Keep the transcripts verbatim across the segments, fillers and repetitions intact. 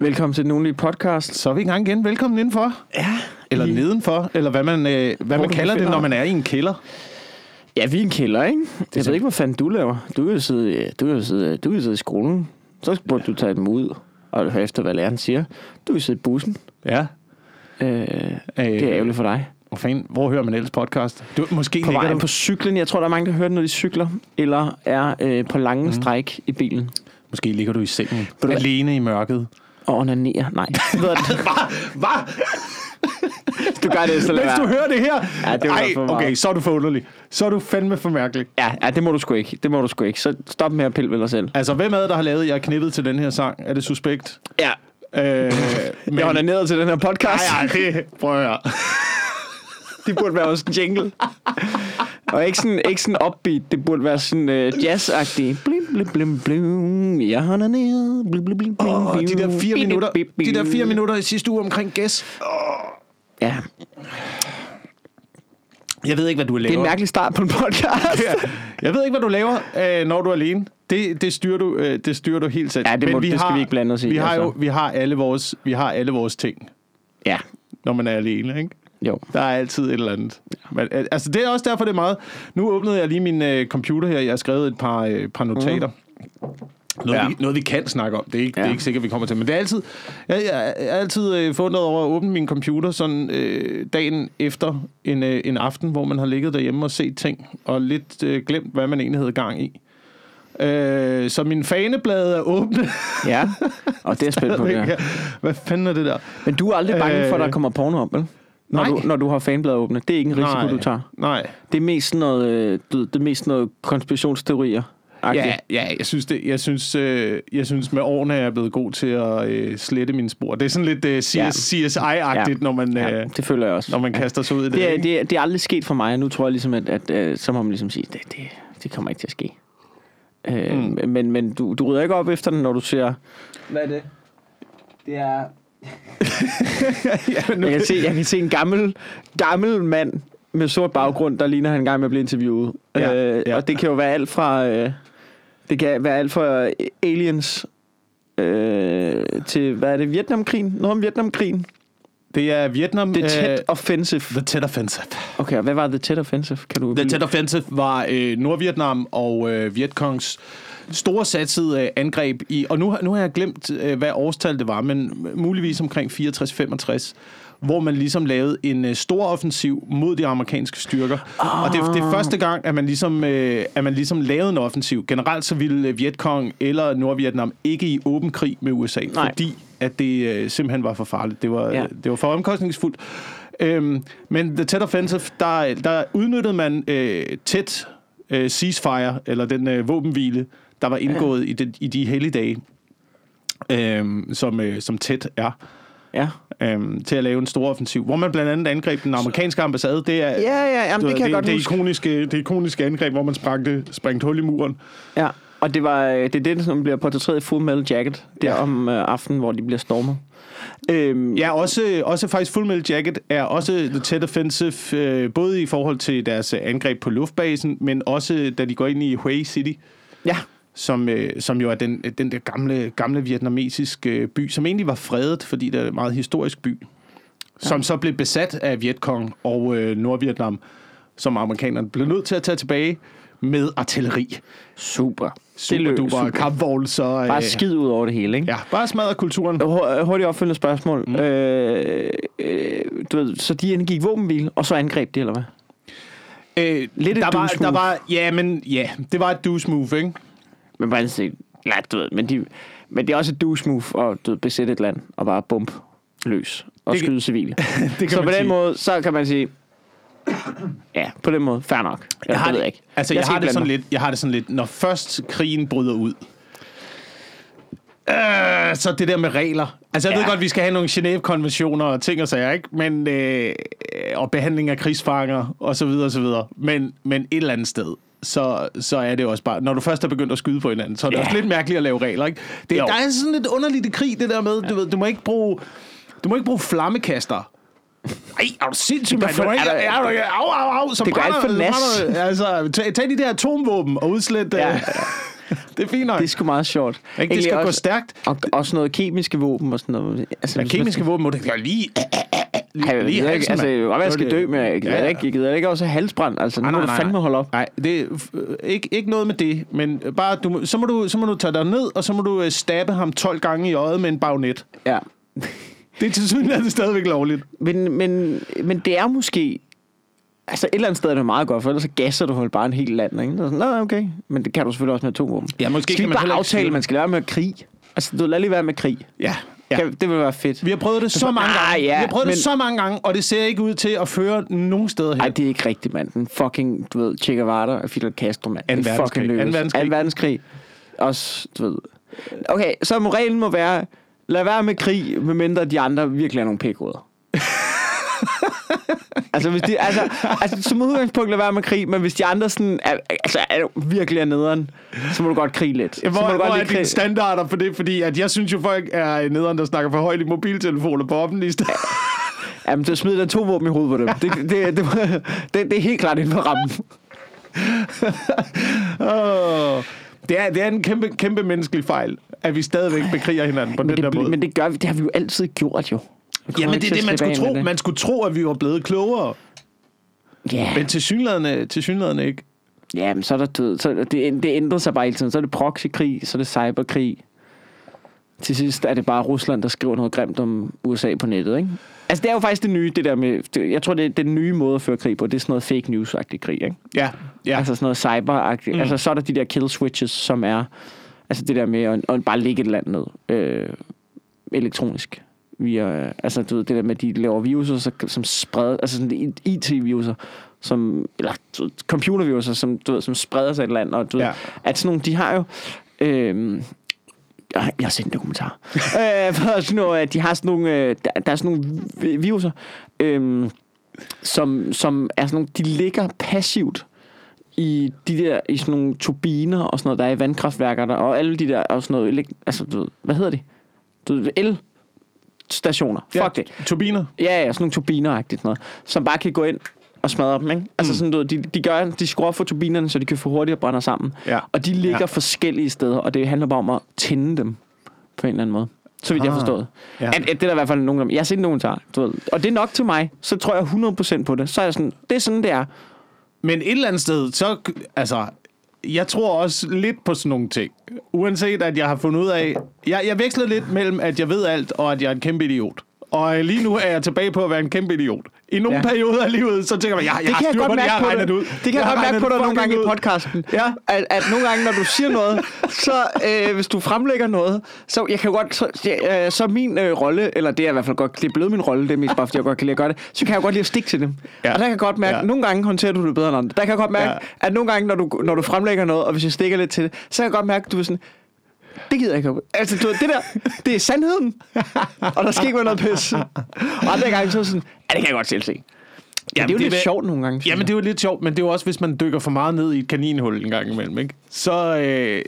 Velkommen til den ugenlige podcast. Så er vi i gang igen. Velkommen indenfor. Ja. Eller i... nedenfor. Eller hvad man, øh, hvad man kalder det, når man er i en kælder. Ja, vi er en kælder, ikke? Jeg det ved ikke, hvad fanden du laver. Du kan jo sidde, du kan sidde, du kan sidde i skolen. Så burde ja. du tage dem ud og høre efter, hvad læreren siger. Du kan sidde i bussen. Ja. Øh, øh, det er ærgerligt for dig. Hvor fanden, hvor hører man ellers podcast? Du, måske på vejen du... på cyklen. Jeg tror, der er mange, der hører det, når de cykler. Eller er øh, på lange mm. stræk i bilen. Måske ligger du i sengen. Du alene hvad? I mørket. Og onanere, nej. Hvad? Du gør det, så lad hvis du hører det her, ja, det ej, okay, så er du for underlig. Så er du fandme for mærkelig. Ja, ja, det må du sgu ikke. Det må du sgu ikke. Så stop med at pille ved dig selv. Altså, hvem er det, der har lavet, jeg er knippet til den her sang? Er det Suspekt? Ja. Øh, men... Jeg onanerede til den her podcast. Nej, nej, det prøver jeg. Det burde være også en jingle. Og ikke sådan, ikke sådan upbeat. Det burde være sådan øh, jazz-agtig. Blim, blim, blim, blim. Jeg holder ned. Blim, blim, blim, blim. Åh, de der fire minutter. De der fire minutter i sidste uge omkring gæs. Åh. Ja. Jeg ved ikke, hvad du laver. Det er en mærkelig start på en podcast. Ja. Jeg ved ikke, hvad du laver, øh, når du er alene. Det, det, styrer du, øh, det styrer du helt selv. Ja, det, må, det skal har, vi ikke blande os i. Vi har, altså. jo, vi, har alle vores, vi har alle vores ting. Ja. Når man er alene, ikke? Jo. Der er altid et eller andet. Men, altså det er også derfor det er meget. Nu åbnede jeg lige min øh, computer her. Jeg har skrevet et par øh, par notater. Mm. Noget, ja. vi, noget vi kan snakke om. Det er ikke, ja. det er ikke sikkert vi kommer til. Men det er altid. Jeg, jeg er altid øh, fundet over at åbne min computer sådan øh, dagen efter en øh, en aften, hvor man har ligget derhjemme og set ting og lidt øh, glemt hvad man egentlig havde gang i. Øh, så min faneblad er åbne. Ja. Og det er spændt på det. Hvad fanden er det der? Men du er aldrig bange øh, for at der kommer porno op, vel? Når du, når du har fanbladet åbne. Det er ikke en risiko, nej, du tager. Nej. Det er mest sådan noget, det er mest noget konspirationsteorier. Ja, ja, jeg synes det. Jeg synes, øh, jeg synes med årene er jeg blevet god til at øh, slette mine spor. Det er sådan lidt øh, C S I-agtigt, ja. når man, øh, ja, det føler jeg også. Når man kaster sig ud i det. Det er, det er, det er aldrig sket for mig. Nu tror jeg ligesom, at, at øh, så må man ligesom sige, det, det, det kommer ikke til at ske. Øh, mm. Men, men du, du rydder ikke op efter den, når du siger. Hvad er det? Det er. ja, nu... jeg, kan se, jeg kan se en gammel gammel mand med sort baggrund, der ligner han engang med at blive interviewet. Ja, øh, ja. Og det kan jo være alt fra øh, det kan være alt fra aliens øh, til hvad er det Vietnamkrigen? Noget om Vietnamkrigen. Det er Vietnam. The Tet Offensive. The Tet Offensive. Okay, hvad var The Tet Offensive? Kan du The Tet Offensive var øh, Nordvietnam og øh, Vietkongs store satsede øh, angreb i, og nu, nu har jeg glemt, øh, hvad årstal det var, men muligvis omkring fireogtres femogtres, hvor man ligesom lavede en øh, stor offensiv mod de amerikanske styrker. Oh. Og det, det er første gang, at man, ligesom, øh, at man ligesom lavede en offensiv. Generelt så ville øh, Vietkong eller Nordvietnam ikke i åben krig med U S A, nej, fordi at det øh, simpelthen var for farligt. Det var, ja. øh, det var for omkostningsfuldt. Øhm, men The Tet Offensive, der, der udnyttede man øh, tæt øh, ceasefire, eller den øh, våbenhvile, der var indgået ja. i, de, i de helligdage, øhm, som, øh, som tæt er, ja. øhm, til at lave en stor offensiv, hvor man blandt andet angreb den amerikanske ambassade. Det er ja, ja, jamen, det, det, det, det, ikoniske, det ikoniske angreb, hvor man sprængte, sprængte hul i muren. Ja, og det, var, det er det, som bliver portrætteret i Full Metal Jacket, der ja. om øh, aftenen, hvor de bliver stormet. Øhm, ja, også, også faktisk Full Metal Jacket er også The Tet Offensive, øh, både i forhold til deres angreb på luftbasen, men også da de går ind i Hue City. Ja. Som, øh, som jo er den, den der gamle, gamle vietnamesiske øh, by, som egentlig var fredet, fordi det er en meget historisk by, som ja. så blev besat af Vietkong og øh, Nordvietnam, som amerikanerne blev nødt til at tage tilbage med artilleri. Super. Super duper kampvold, så... Øh, bare skid ud over det hele, ikke? Ja, bare smadre kulturen. H- hurtigt opfølgende spørgsmål. Mm. Øh, øh, du ved, så de indgik våbenhvile, og så angreb de, eller hvad? Øh, Lidt der et var, der var, ja, men ja, det var et douche move, ikke? Men bare set, nej, du ved, men, de, men det er også et douche move og du ved, besætte et land og bare bump løs og det skyde kan, civile. Så på sige. den måde, så kan man sige, ja, på den måde, fair nok. Jeg, jeg har det ikke. Altså, jeg, jeg, har det sådan lidt, jeg har det sådan lidt, når først krigen bryder ud, øh, så det der med regler. Altså, jeg ja. ved godt, vi skal have nogle Genève-konventioner og ting og sager, ikke? Men, øh, og behandling af krigsfanger og så videre og så videre. Men, men et eller andet sted. Så, så er det også bare, når du først er begyndt at skyde på hinanden, så er det yeah. også lidt mærkeligt at lave regler, ikke? Det, der er sådan lidt underligt krig, det der med, ja. du ved, du må ikke bruge, du må ikke bruge flammekaster. Ej, er du sindssygt, mand? Au, au, au, som brænder. Det går alt for nas. Altså, tag de der atomvåben og udslæt... Ja. Det er fint nok. Det er sgu meget sjovt. Ikke, det skal også, gå stærkt. Og også noget kemiske våben og sådan noget. Altså, ja, kemiske våben må det gøre lige... Lige, lige jeg, halsen, altså, jeg, jeg skal dø, men jeg gider ja. ikke, jeg ikke også have halsbrand. Altså, nu nej, nej, må du fandme holde op. Nej, det er ikke, ikke noget med det, men bare, du, så, må du, så må du tage dig ned, og så må du stabbe ham tolv gange i øjet med en bagnet. Ja. Det er til synligheden stadigvæk lovligt. Men, men, men det er måske... Altså et eller andet sted er det meget godt, for ellers så gasser du holdt bare en hel land, ikke? Så sådan, nej, okay. Men det kan du selvfølgelig også med atomvåben. Ja, måske skal kan man bare aftale, at man skal lade med krig. Altså, du lader lige være med krig. Ja. Ja. Det vil være fedt. Vi har prøvet det så mange gange. Ah, ja, vi har prøvet men... det så mange gange, og det ser ikke ud til at føre nogen steder hen. Nej, det er ikke rigtigt, mand. Den fucking, du ved, Che Guevara og Fidel Castro, mand. Anden verdenskrig. Anden verdenskrig. Anden verdenskrig. Også, du ved. Okay, så reglen må være, lad være med krig, medmindre de andre virkelig er nogle pikhoveder. altså, hvis de, altså, altså, som udgangspunkt lad være med krig, men hvis de andre sådan, er, altså, er du virkelig er nederen, så må du godt krige lidt. Ja, hvor må du hvor godt er dine standarder for det? Fordi at jeg synes jo, folk er nederen, der snakker for højt i mobiltelefoner på offentlige steder. Jamen, så smider der to våben i hovedet på dem. Det, det, det, det, det er helt klart inden for rammen. oh. Det er, det er en kæmpe, kæmpe menneskelig fejl, at vi stadigvæk bekriger hinanden på men den det, der måde. Men det gør vi, det har vi jo altid gjort jo. Ja, men det er det, man skulle tro. Det. Man skulle tro, at vi var blevet klogere. Ja. Yeah. Men tilsyneladende, tilsyneladende ikke. Ja, men så er der død. Så det, det ændrer sig bare hele tiden. Så er det proxykrig, så er det cyberkrig. Til sidst er det bare Rusland, der skriver noget grimt om U S A på nettet, ikke? Altså, det er jo faktisk det nye, det der med... Det, jeg tror, det er den nye måde at føre krig på. Det er sådan noget fake news-agtig krig, ikke? Ja, ja. Altså sådan noget cyber-agtig. Mm. Altså, så er der de der kill switches, som er... Altså det der med at, at bare lægge et land ned. Øh, elektronisk. Via, altså du ved, det der med, at de laver viruser, så, som spreder, altså sådan I T-viruser, som, eller computerviruser, som, du ved, som spreder sig et eller andet, og du ja. ved, at sådan nogle, de har jo, øh, jeg har set en dokumentar, øh, for sådan noget, de har sådan nogle, der, der er sådan nogle viruser, øh, som, som er sådan nogle, de ligger passivt, i de der, i sådan nogle turbiner, og sådan noget, der er i vandkraftværker, der, og alle de der, og sådan noget, altså du ved, hvad hedder de? Du ved, el- stationer. Fuck ja, det. Turbiner. Ja, ja, sådan nogle turbiner-agtigt noget, som bare kan gå ind og smadre dem, ikke? Altså mm. sådan noget, de, de gør, de skruer for turbinerne, så de kan få hurtigere brænde sammen. Ja. Og de ligger ja. forskellige steder, og det handler bare om at tænde dem på en eller anden måde. Så vidt ah. jeg har forstået. Ja. At, at det er der i hvert fald nogen, jeg har set nogen tager, du ved. Og det er nok til mig, så tror jeg hundrede procent på det. Så er jeg sådan, det er sådan, det er. Men et eller andet sted, så, altså... Jeg tror også lidt på sådan nogle ting. Uanset at jeg har fundet ud af... Jeg, jeg veksler lidt mellem, at jeg ved alt, og at jeg er en kæmpe idiot. Og lige nu er jeg tilbage på at være en kæmpe idiot. I nogle ja. perioder af livet, så tænker man, jeg, jeg har styr på det, jeg har regnet ud. Det kan jeg, jeg godt mærke på dig nogle gange ud. I podcasten. Ja. At, at nogle gange, når du siger noget, så øh, hvis du fremlægger noget, så jeg kan godt... Så, øh, så min øh, rolle, eller det er i hvert fald godt... Det er blevet min rolle, det er mest bare, fordi jeg godt kan lide at gøre det. Så kan jeg godt lide at stikke til dem. Ja. Og der kan jeg godt mærke, ja. nogle gange håndterer du det bedre end andre. Der kan jeg godt mærke, ja. at nogle gange, når du, når du fremlægger noget, og hvis jeg stikker lidt til det, så kan jeg godt mærke, at du er sådan... Det gider jeg ikke. Altså, du, det der, det er sandheden. Og der skal ikke være noget pis. Og andre gange så sådan, ja, det kan jeg godt selv se. Jamen, det er jo det lidt var... sjovt nogle gange. Jamen, det er jo lidt sjovt, men det er jo også, hvis man dykker for meget ned i et kaninhul en gang imellem, ikke? Så, øh,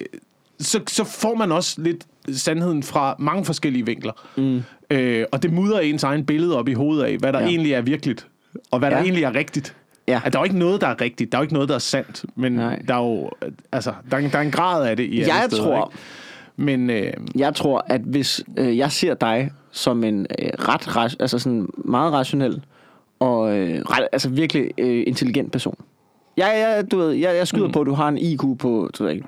så, så får man også lidt sandheden fra mange forskellige vinkler. Mm. Øh, og det mudrer ens egen billede op i hovedet af, hvad der ja. egentlig er virkeligt, og hvad ja. der egentlig er rigtigt. Ja. At der er jo ikke noget, der er rigtigt. Der er jo ikke noget, der er sandt. Men Nej. der er jo, altså, der er, der er en grad af det i alle jeg steder, tror... Ikke? Men øh... jeg tror, at hvis øh, jeg ser dig som en øh, ret, altså sådan meget rationel og øh, ret, altså virkelig øh, intelligent person. Jeg, jeg, du ved, jeg, jeg skyder mm. på, at du har en I Q på, du ved ikke,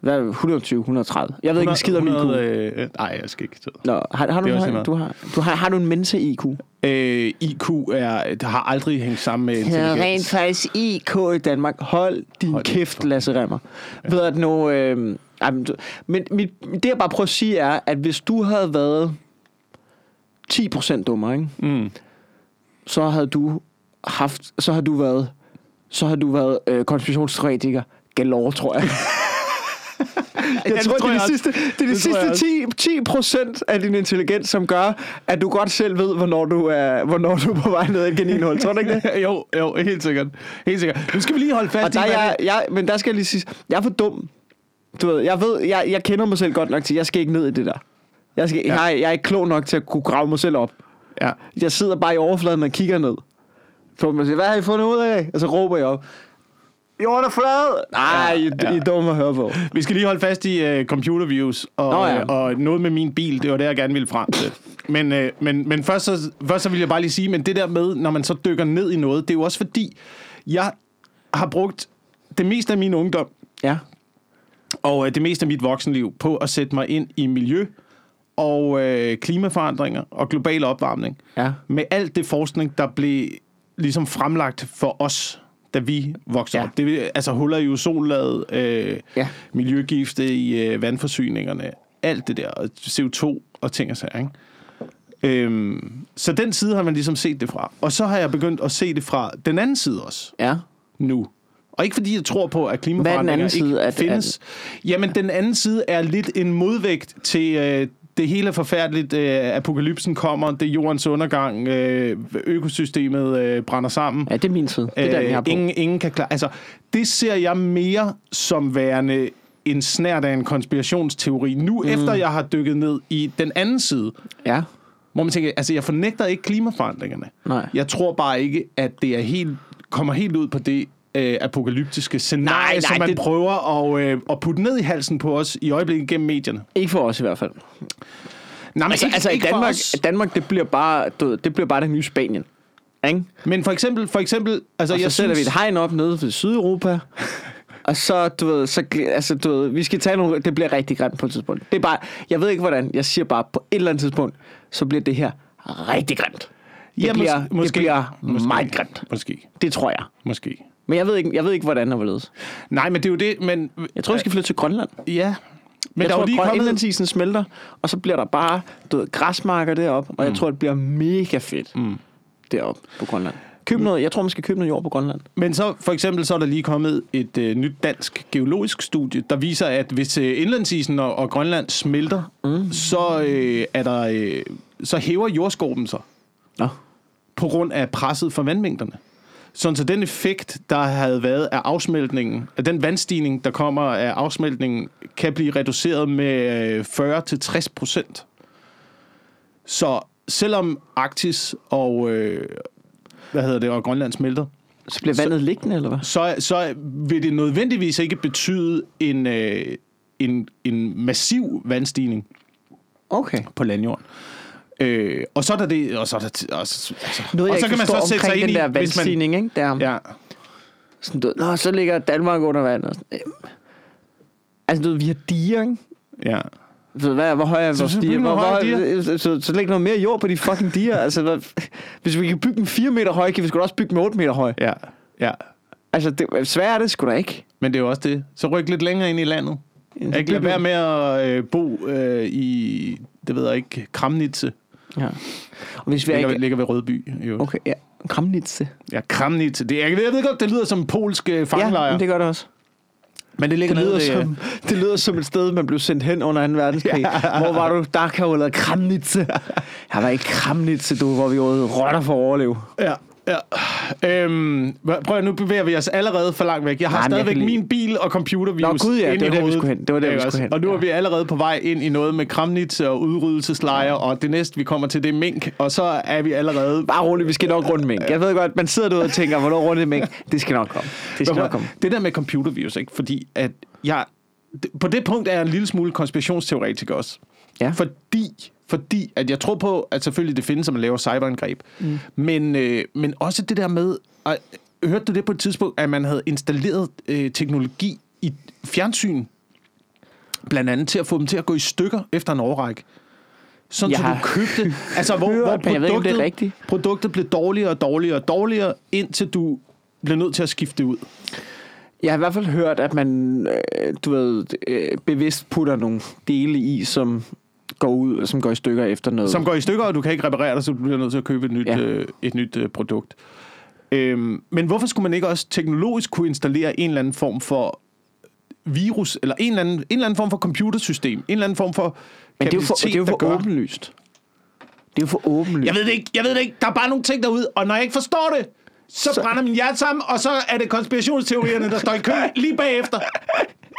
hvad er det, et hundrede og tyve, et hundrede og tredive. Jeg ved ikke, en skid om I Q. Øh, nej, jeg skal ikke. Nå, har, har, du, har, du, har, du har, har du en mense I Q? Øh, I Q er, der har aldrig hængt sammen med intelligens. Ja, rent faktisk I Q i Danmark. Hold din Hold kæft, for... Lasse Remmer. Ja. Ved at nu... Øh, Men mit, det jeg bare prøver at sige er, at hvis du havde været ti procent dummere, ikke? Mm. så havde du haft, så havde du været, så havde du været øh, konspirationsteoretiker galore, tror jeg. Jeg tror, tror det er de sidste, det er de det sidste ti procent af din intelligens, som gør, at du godt selv ved, hvornår du er, hvornår du er på vej ned i et kaninhul. Tror du ikke det? jo, jo, helt sikkert. Helt sikkert. Nu skal vi lige holde fast Og der i jeg, jeg, men der skal jeg lige sige, jeg er for dum. Du ved, jeg ved, jeg, jeg kender mig selv godt nok til, jeg skal ikke ned i det der. Jeg, skal, ja. jeg, jeg er ikke klog nok til at kunne grave mig selv op. Ja. Jeg sidder bare i overfladen og kigger ned. Så man siger, hvad har I fundet ud af? Og så råber jeg op. Jorden er flad! Nej, I, ja. I er dumme at høre på. Vi skal lige holde fast i uh, computerviews og, Nå, ja. og noget med min bil. Det var det, jeg gerne ville frem til. Men, uh, men, men først, så, først så vil jeg bare lige sige, men det der med, når man så dykker ned i noget, det er jo også fordi, jeg har brugt det meste af min ungdom ja. og uh, det meste af mit voksenliv på at sætte mig ind i miljø og uh, klimaforandringer og global opvarmning. Ja. Med alt det forskning, der blev ligesom fremlagt for os, da vi vokser ja. op. Det, altså huller i ozonlaget, øh, ja. miljøgifte i øh, vandforsyningerne, alt det der, og C O to og ting og sager. Øhm, så den side har man ligesom set det fra. Og så har jeg begyndt at se det fra den anden side også. Ja. Nu. Og ikke fordi jeg tror på, at klimaforandringer ikke at, findes. At, at, Jamen, ja. den anden side er lidt en modvægt til... Øh, det hele er forfærdeligt, øh, apokalypsen kommer, det er jordens undergang, øh, økosystemet øh, brænder sammen. Ja, det er min side. Det er der, jeg har på. Ingen, ingen kan klare. Altså, det ser jeg mere som værende en snert af en konspirationsteori. Nu, mm. efter jeg har dykket ned i den anden side, ja. hvor man tænker, altså, jeg fornægter ikke klimaforandringerne. Nej. Jeg tror bare ikke, at det er helt, kommer helt ud på det, Øh, apokalyptiske scenarie, nej, nej, som man det... prøver at, øh, at putte ned i halsen på os i øjeblikket gennem medierne. Ikke for os i hvert fald. Nej, men altså, ikke, altså ikke i Danmark, Danmark, det bliver bare det bliver bare det nye Spanien. Ikke? Men for eksempel, for eksempel, altså og jeg så sætter synes... vi et hegn op nede til Sydeuropa. Og så du ved, så altså du ved, vi skal tage nogle, det bliver rigtig grimt på et tidspunkt. Det er bare, jeg ved ikke hvordan, jeg siger bare på et eller andet tidspunkt, så bliver det her rigtig grimt. Det ja, bliver, mås- det måske, bliver måske, meget grimt. Måske. Det tror jeg. Måske. Men jeg ved ikke, jeg ved ikke hvordan det var ledes. Nej, men det er jo det, men jeg tror vi skal flytte til Grønland. Ja. Men jeg der tror, er jo lige kommet indlandsisen smelter, og så bliver der bare du ved, græsmarker derop, og mm. jeg tror det bliver mega fedt. Mm. Derop på Grønland. Køb noget, jeg tror man skal købe noget jord på Grønland. Men så for eksempel så er der lige kommet et øh, nyt dansk geologisk studie, der viser at hvis øh, indlandsisen og, og Grønland smelter, mm. så øh, er der øh, så hæver jordskorpen sig. Ja. På grund af presset fra vandmængderne. Sådan så den effekt, der havde været af afsmeltningen, af den vandstigning, der kommer af afsmeltningen, kan blive reduceret med fyrre til tres procent. Så selvom Arktis og, øh, hvad hedder det, og Grønland smelter... Så bliver vandet så, liggende, eller hvad? Så, så vil det nødvendigvis ikke betyde en, øh, en, en massiv vandstigning okay. på landjorden. Øh, og så er der det, og så er der t- og så, altså. Noget, og så kan man så sætte sig ind i, hvis man ikke der. Ja. Sådan du, nå, så ligger Danmark under vandet. Altså du, vi har diger, ikke? Ja. Så hvad, hvor høj er vores diger? Hvor, hvor, diger? Så, så, så læg noget mere jord på de fucking diger. Altså hvad, hvis vi kan bygge en fire meter høj, kan vi sgu da også bygge en otte meter høj. Ja. Ja. Altså det, svært er det sgu da ikke. Men det er jo også det. Så ryk lidt længere ind i landet. Jeg ikke lade være med at øh, bo øh, i, det ved jeg ikke, Kramnitze. Ja. Og hvis vi ligger, ikke... ligger ved Rødby. Jo. Okay, ja. Kramnitze. Ja, Kramnitze. Det, jeg, jeg ved godt, det lyder som polske fangelejre. Ja, men det gør det også. Men det, ligger det, lyder nede, som, det... det lyder som et sted, man blev sendt hen under anden verdenskrig. Ja. Hvor var du? Dachau eller Kramnitze? Jeg var i Kramnitze, du, hvor vi åd rotter for at overleve. Ja. Ja. Øhm, prøv at nu bevæger vi os allerede for langt væk. Jeg har Nej, stadigvæk jeg min bil og computervirus Nå, Gud, ja, ind i det, det vi skulle hen. Det var det, vi skulle hen. Og nu er vi allerede på vej ind i noget med Kramnitze og udryddelseslejre, ja. Og det næste, vi kommer til, det er mink, og så er vi allerede... Bare roligt, vi skal nok runde mink. Jeg ved godt, man sidder derude og tænker, hvornår runde mink? Det skal nok komme. Det skal nok komme. Det der med computervirus, ikke? Fordi at jeg... På det punkt er jeg en lille smule konspirationsteoretiker også. Ja. Fordi... Fordi at jeg tror på, at selvfølgelig det findes, at man laver cyberangreb. Mm. Men, øh, men også det der med, at, hørte du det på et tidspunkt, at man havde installeret øh, teknologi i fjernsyn, blandt andet til at få dem til at gå i stykker efter en årrække. Sådan ja. Så du købte, altså hvor, hvor produktet, ved, produktet blev dårligere og dårligere og dårligere, indtil du blev nødt til at skifte det ud. Jeg har i hvert fald hørt, at man øh, du ved, øh, bevidst putter nogle dele i, som... går ud, som går i stykker efter noget. Som går i stykker, og du kan ikke reparere dig, så du bliver nødt til at købe et nyt, ja. øh, et nyt øh, produkt. Øhm, men hvorfor skulle man ikke også teknologisk kunne installere en eller anden form for virus, eller en eller anden, en eller anden form for computersystem, en eller anden form for kapacitet, der gør... Men det er jo for, det er jo for åbenlyst. Det er jo for åbenlyst. Jeg ved det ikke, jeg ved det ikke. Der er bare nogle ting derude, og når jeg ikke forstår det, så, så... brænder min hjerte sammen, og så er det konspirationsteorierne, der står i kø lige bagefter.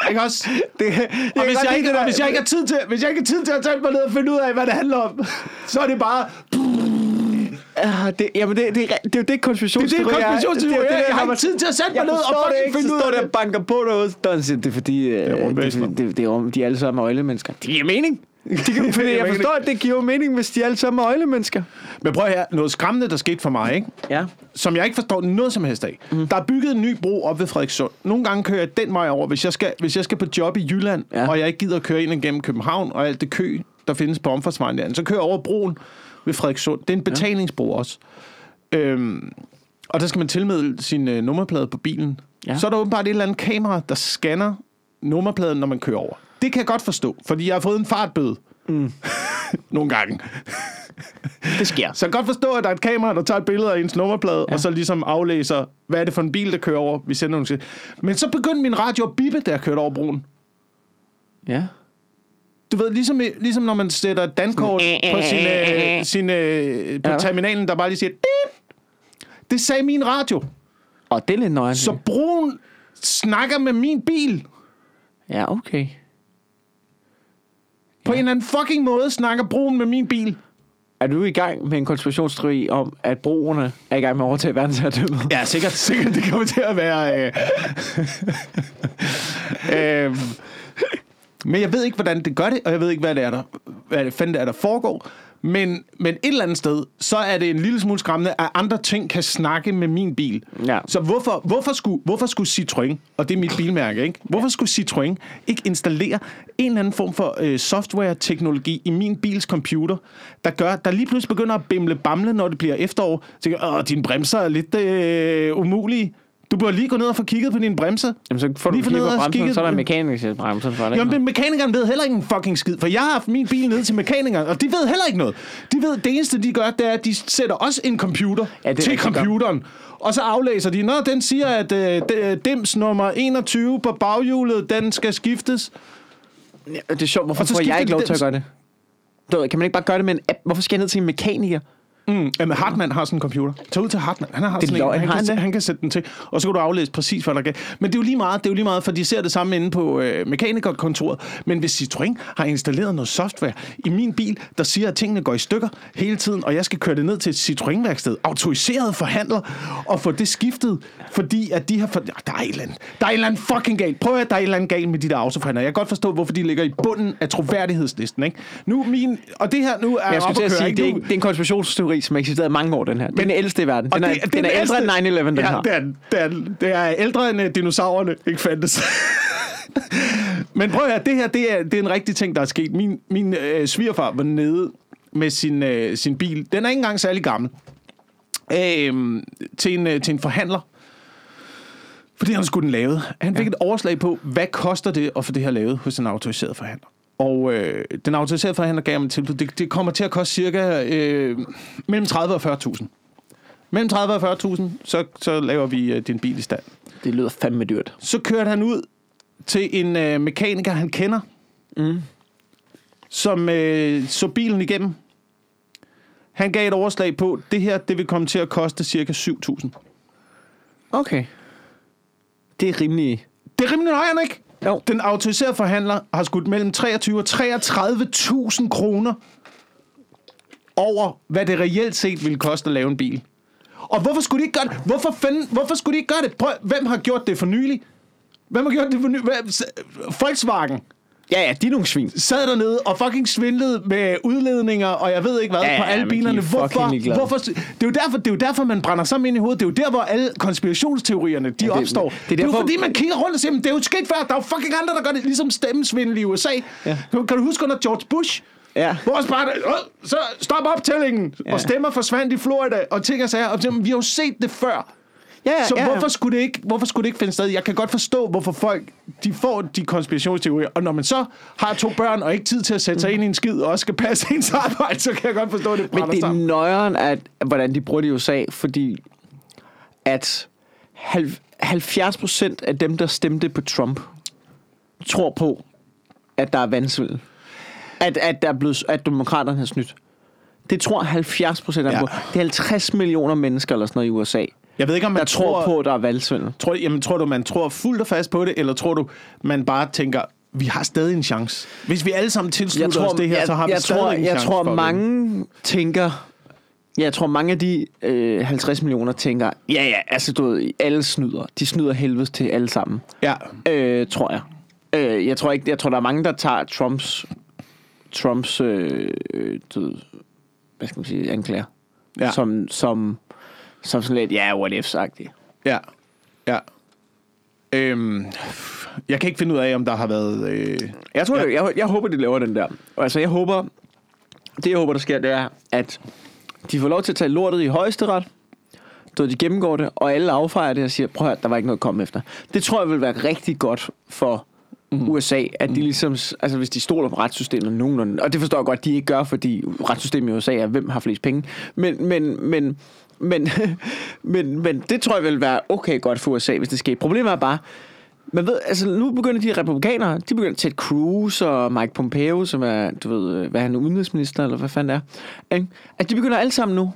Ikke også? Det, jeg og hvis, jeg ikke, det hvis jeg ikke har tid til, hvis jeg ikke har tid til at tage mig ned og finde ud af, hvad det handler om, så er det bare. Uh, det, jamen, det, det, det er jo det konspirationsteori. Det er det konspirationsteori. Jeg, jeg har tid til at sætte mig ned og fucking finde ud af det. Så står der og banker på derude. Det er fordi, det er det, det, det, det er, de er alle sammen øjlemennesker. Det giver mening. Det giver, fordi jeg forstår, at det giver mening, hvis de alle sammen er øjlemennesker. Men prøv her, noget skræmmende, der skete for mig, ikke? Ja. Som jeg ikke forstår noget som helst af. Mm. Der er bygget en ny bro op ved Frederikssund. Nogle gange kører jeg den vej over, hvis jeg skal, hvis jeg skal på job i Jylland, ja. Og jeg ikke gider at køre ind igennem København og alt det kø, der findes på omfartsvejen der. Så kører jeg over broen ved Frederikssund. Det er en betalingsbro også. Øhm, og der skal man tilmelde sin øh, nummerplade på bilen. Ja. Så er der åbenbart et eller andet kamera, der scanner nummerpladen, når man kører over. Det kan jeg godt forstå, fordi jeg har fået en fartbøde. Mm. Nogle gange. Det sker. Så jeg kan godt forstå, at der er et kamera, der tager et billede af ens nummerplade, ja. Og så ligesom aflæser, hvad er det for en bil, der kører over. Vi sender nogle til. Men så begyndte min radio at bippe, da jeg kørte over broen. Ja. Du ved, ligesom, ligesom når man sætter dankort på, sine, sine, på ja. Terminalen, der bare lige siger, dip! Det sagde min radio. Og det er lidt nøjende. Så broen snakker med min bil. Ja, okay. På en eller anden fucking måde snakker broen med min bil. Er du i gang med en konspirationsteori om, at broerne er i gang med at overtage verdensherredømmet? Ja, sikkert. Sikkert, det kommer til at være... Øh... øh... Men jeg ved ikke, hvordan det gør det, og jeg ved ikke, hvad det er, der, hvad det fanden er, der foregår. Men, men et eller andet sted, så er det en lille smule skræmmende, at andre ting kan snakke med min bil. Ja. Så hvorfor, hvorfor, skulle, hvorfor skulle Citroën, og det er mit bilmærke, ikke? Hvorfor skulle Citroën ikke installere en eller anden form for øh, software-teknologi i min bils computer, der gør, der lige pludselig begynder at bimle-bamle, når det bliver efterår. Så tænker jeg, åh, dine bremser er lidt øh, umulige. Du bør lige gå ned og få kigget på dine bremser. Jamen, så får du kigget på bremsen, så er der en mekaniker til bremsen for dig. Jamen, men mekanikeren ved heller ikke en fucking skid, for jeg har haft min bil ned til mekanikeren, og de ved heller ikke noget. De ved, det eneste, de gør, det er, at de sætter også en computer ja, til computeren, og så aflæser de. Nå, den siger, at øh, dims nummer enogtyve på baghjulet, den skal skiftes. Ja, det er sjovt, hvorfor får jeg ikke lov til at gøre det? Du, kan man ikke bare gøre det med en app? Hvorfor skal jeg ned til en mekaniker? Mm, jamen Hartmann har sådan en computer. Tag ud til Hartmann. Han har sådan en. Han, han, kan, han kan sætte den til. Og så kan du aflæse præcis, hvad der gør. Men det er jo lige meget, det er jo lige meget, for de ser det samme inde på øh, mekanikerkontoret. Men hvis Citroën har installeret noget software i min bil, der siger, at tingene går i stykker hele tiden, og jeg skal køre det ned til et Citroën-værksted, autoriseret forhandler, og få det skiftet, fordi at de har... For... Ja, der er et eller andet. Der er et eller andet fucking galt. Prøv at der er et eller andet galt med de der autoforhandlere. Jeg kan godt forstå, hvorfor de ligger i bunden af troværdighedslisten, ikke? Nu min... Og det her nu er... Jeg skulle til at sige, det er, ikke, det er en konspirationsteori, som eksisterede mange år, den her. Den men, er ældste i verden. Den er, det, den den er ældre end nine eleven, den ja, her. Det er, det, er, det er ældre end uh, dinosaurerne, ikke fandtes. Men prøv at høre, det her, det er, det er en rigtig ting, der er sket. Min, min øh, svigerfar var nede med sin, øh, sin bil. Den er ikke engang særlig gammel. Øh, til, en, øh, til en forhandler. Fordi han skulle den lavet. Han fik ja. et overslag på, hvad koster det at få det her lavet hos en autoriseret forhandler. Og øh, den autoriserede forhandler gav ham et tilbud. Det, det kommer til at koste cirka øh, mellem tredive og fyrre tusind. Mellem tredive og fyrre tusind, så, så laver vi øh, din bil i stand. Det lyder fandme dyrt. Så kørte han ud til en øh, mekaniker, han kender, mm. som øh, så bilen igennem. Han gav et overslag på, det her det vil komme til at koste cirka syv tusind. Okay. Det er rimelig... Det er rimelig nøjeren, ikke? Jo. Den autoriserede forhandler har skudt mellem treogtyve og treogtredive tusind kroner over, hvad det reelt set ville koste at lave en bil. Og hvorfor skulle de ikke gøre det? Hvorfor, fanden, hvorfor skulle de ikke gøre det? Prøv, hvem har gjort det for nylig? Hvem har gjort det for nylig? Volkswagen. Ja, ja, de er nogle svin. Sad dernede og fucking svindlede med udledninger, og jeg ved ikke hvad, ja, på alle ja, bilerne. Hvorfor? Hvorfor? Det er jo derfor, det er jo derfor man brænder sammen ind i hovedet. Det er jo der, hvor alle konspirationsteorierne, de ja, det, opstår. Det, det, det er jo derfor... fordi, man kigger rundt og siger, men det er jo ikke sket før. Der er jo fucking andre, der gør det, ligesom stemmesvindel i U S A. Ja. Kan, kan du huske under George Bush? Ja. Hvor også bare, øh, så stop optællingen, ja. Og stemmer forsvandt i Florida, og ting og sager. Og vi har jo set det før. Ja, ja, så ja, ja. Hvorfor, skulle det ikke, hvorfor skulle det ikke finde sted? Jeg kan godt forstå, hvorfor folk de får de konspirationsteorier. Og når man så har to børn og ikke tid til at sætte sig mm. ind i en skid, og også skal passe ens arbejde, så kan jeg godt forstå, at det brænder sammen. Men det er nøjeren, at, hvordan de bruger det i U S A, fordi at halvfjerds procent af dem, der stemte på Trump, tror på, at der er vandsvindel. At, at, der er blevet, at demokraterne har snydt. Det tror halvfjerds procent af dem. Ja. Det er halvtreds millioner mennesker eller sådan noget i U S A. Jeg ved ikke, om man der tror, tror på, der er valgsvindel. Tror, jamen, tror du, man tror fuldt og fast på det, eller tror du, man bare tænker, vi har stadig en chance? Hvis vi alle sammen tilslutter tror, os det her, jeg, så har vi jeg stadig tror, en jeg chance. Jeg tror, mange det. tænker, Ja, jeg tror, mange af de øh, halvtreds millioner tænker, ja, ja, altså du ved, alle snyder. De snyder helvedes til alle sammen. Ja. Øh, tror jeg. Øh, jeg tror ikke, jeg tror, der er mange, der tager Trumps, Trumps øh, du ved, hvad skal man sige, anklager. Ja. Som, som, som sådan lidt, ja, what if-agtigt. Ja, ja. Øhm, jeg kan ikke finde ud af, om der har været... Øh... Jeg tror, ja. det, jeg, jeg håber, de laver den der. Altså, jeg håber... Det, jeg håber, der sker, det er, at de får lov til at tage lortet i højesteret, da de gennemgår det, og alle affejer det og siger, prøv at høre, der var ikke noget at komme efter. Det tror jeg vil være rigtig godt for mm-hmm. U S A, at de ligesom, altså hvis de stoler på retssystemet nogenlunde, og det forstår jeg godt, de ikke gør, fordi retssystemet i U S A er, hvem har flest penge, men, men, men, men, men, men det tror jeg vil være okay godt for U S A, hvis det sker. Problemet er bare, man ved, altså nu begynder de republikanere, de begynder Ted Cruz og Mike Pompeo, som er, du ved, hvad er han, udenrigsminister, eller hvad fanden det er, at de begynder alle sammen nu,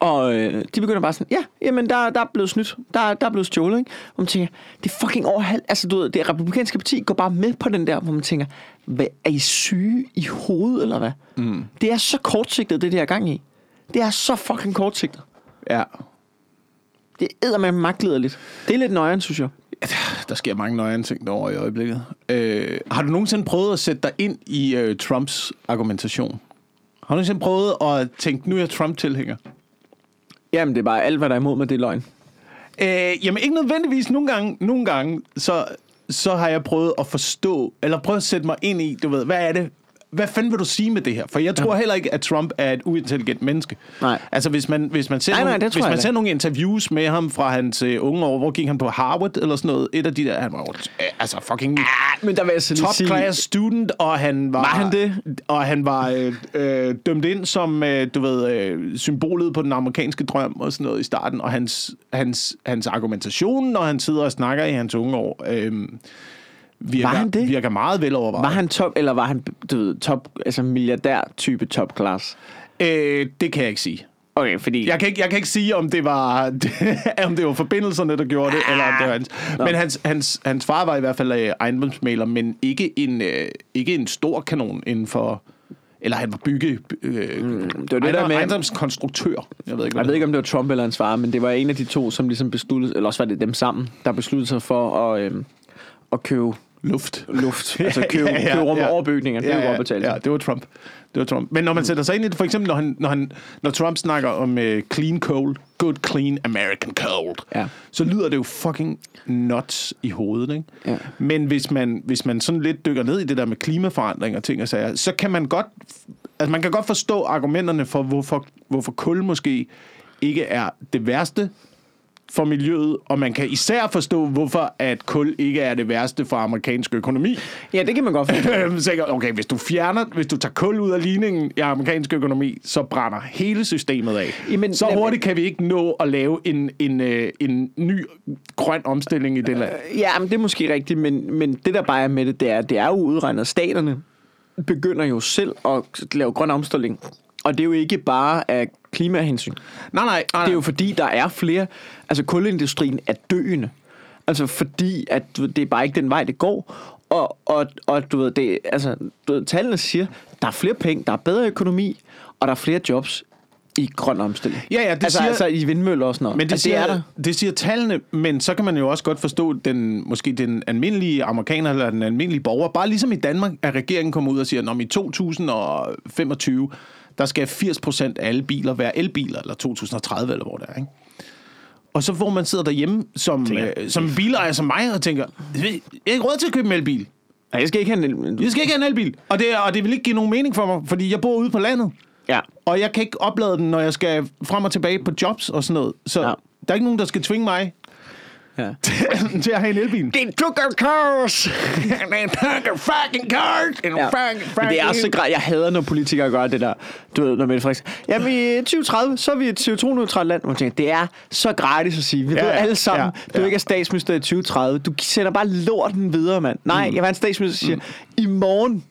og øh, de begynder bare sådan, ja, jamen der, der er blevet snydt, der, der er blevet stjålet, ikke? Og man tænker, det er fucking overhalv, altså du ved, det republikanske parti går bare med på den der, hvor man tænker, hvad, er I syge i hovedet, eller hvad? Mm. Det er så kortsigtet, det der er gang i. Det er så fucking kortsigtet. Ja. Det æder man magtlederligt. Det er lidt nøjeren, synes jeg. Der sker mange nøjere ting derovre i øjeblikket. Øh, har du nogensinde prøvet at sætte dig ind i øh, Trumps argumentation? Har du nogensinde prøvet at tænke, nu er jeg Trump-tilhænger? Jamen, det er bare alt, hvad der er imod med det løgn. Øh, jamen, ikke nødvendigvis. Nogle gange, nogle gange så, så har jeg prøvet at forstå, eller prøvet at sætte mig ind i, du ved, hvad er det? Hvad fanden vil du sige med det her? For jeg tror heller ikke, at Trump er et uintelligent menneske. Nej. Altså, hvis man, hvis man ser, nej, nogle, nej, hvis man ser nogle interviews med ham fra hans uh, unge år, hvor gik han på Harvard eller sådan noget, et af de der, han var jo, altså fucking ah, men der var top class student, og han var, var han det? Og han var øh, øh, dømt ind som, øh, du ved, øh, symbolet på den amerikanske drøm og sådan noget i starten, og hans, hans, hans argumentation, når han sidder og snakker i hans unge år, øh, Virker, var han det? Virker meget velovervejet. Var han top, eller var han, du ved, top, altså milliardær-type top-class? Øh, det kan jeg ikke sige. Okay, fordi... Jeg kan ikke, jeg kan ikke sige, om det var om det var forbindelserne, der gjorde det, ah, eller om det var hans... No. Men hans, hans, hans far var i hvert fald ejendomsmægler, men ikke en, øh, ikke en stor kanon inden for... Eller han var bygge... Øh, mm, det var det der med... Ejendomskonstruktør. Jeg ved ikke, jeg ved ikke om det var Trump eller hans far, men det var en af de to, som ligesom besluttede... Eller også var det dem sammen, der besluttede sig for at... Øh, og købe luft. Luft. Altså købe, ja, ja, købe rum og ja, overbygninger. Det ja, ja, var ja, det var Trump. Det var Trump. Men når man sætter sig ind i det, for eksempel når, han, når, han, når Trump snakker om uh, clean coal, good clean American coal, ja, så lyder det jo fucking nuts i hovedet, ikke? Ja. Men hvis man, hvis man sådan lidt dykker ned i det der med klimaforandring og ting og sager, så kan man godt, altså man kan godt forstå argumenterne for, hvorfor, hvorfor kul måske ikke er det værste for miljøet, og man kan især forstå, hvorfor at kul ikke er det værste for amerikansk økonomi. Ja, det kan man godt forstå. Okay, hvis du fjerner, hvis du tager kul ud af ligningen i amerikansk økonomi, så brænder hele systemet af. Jamen, så hurtigt kan vi ikke nå at lave en, en, en, en ny grøn omstilling i det land. Ja, men det er måske rigtigt, men, men det der bare er med det, det er, det er jo udregnet. Staterne begynder jo selv at lave grøn omstilling, og det er jo ikke bare at klimahensyn. Nej, nej, nej, nej. Det er jo fordi, der er flere... Altså, kulindustrien er døende. Altså, fordi at, du ved, det er bare ikke den vej, det går. Og, og, og du ved, det, altså, du ved, tallene siger, der er flere penge, der er bedre økonomi, og der er flere jobs i grøn omstilling. Ja, ja, det altså, siger... Altså, i vindmøller og sådan noget. Men det, altså, siger, det, er der. Det siger tallene, men så kan man jo også godt forstå, den måske den almindelige amerikaner eller den almindelige borger, bare ligesom i Danmark, at regeringen kommer ud og siger, at i to tusind femogtyve... der skal firs procent af alle biler være elbiler, eller to tusind tredive, eller hvor det er, ikke? Og så får man sidder derhjemme som, øh, som bilejer som mig, og tænker, jeg har ikke råd til at købe en elbil. Nej, jeg skal ikke have en elbil. Jeg skal ikke have en elbil. Og det, og det vil ikke give nogen mening for mig, fordi jeg bor ude på landet. Ja. Og jeg kan ikke oplade den, når jeg skal frem og tilbage på jobs og sådan noget. Så ja, der er ikke nogen, der skal tvinge mig, ja, til at have en elbil. They took our cars. They took our fucking cars. Ja. Frank, Frank, det er så græd. Jeg hader, når politikere gør det der. Du ved, når Mette Frederiksen... Jamen i tyve tredive, så er vi et C O to-neutralt land. Man tænker, det er så gratis at sige. Vi ja, ved alle sammen, ja, ja, du ikke er statsminister i tyve tredive. Du sender bare lorten videre, mand. Nej, mm. jeg var en statsminister, der siger, mm. i morgen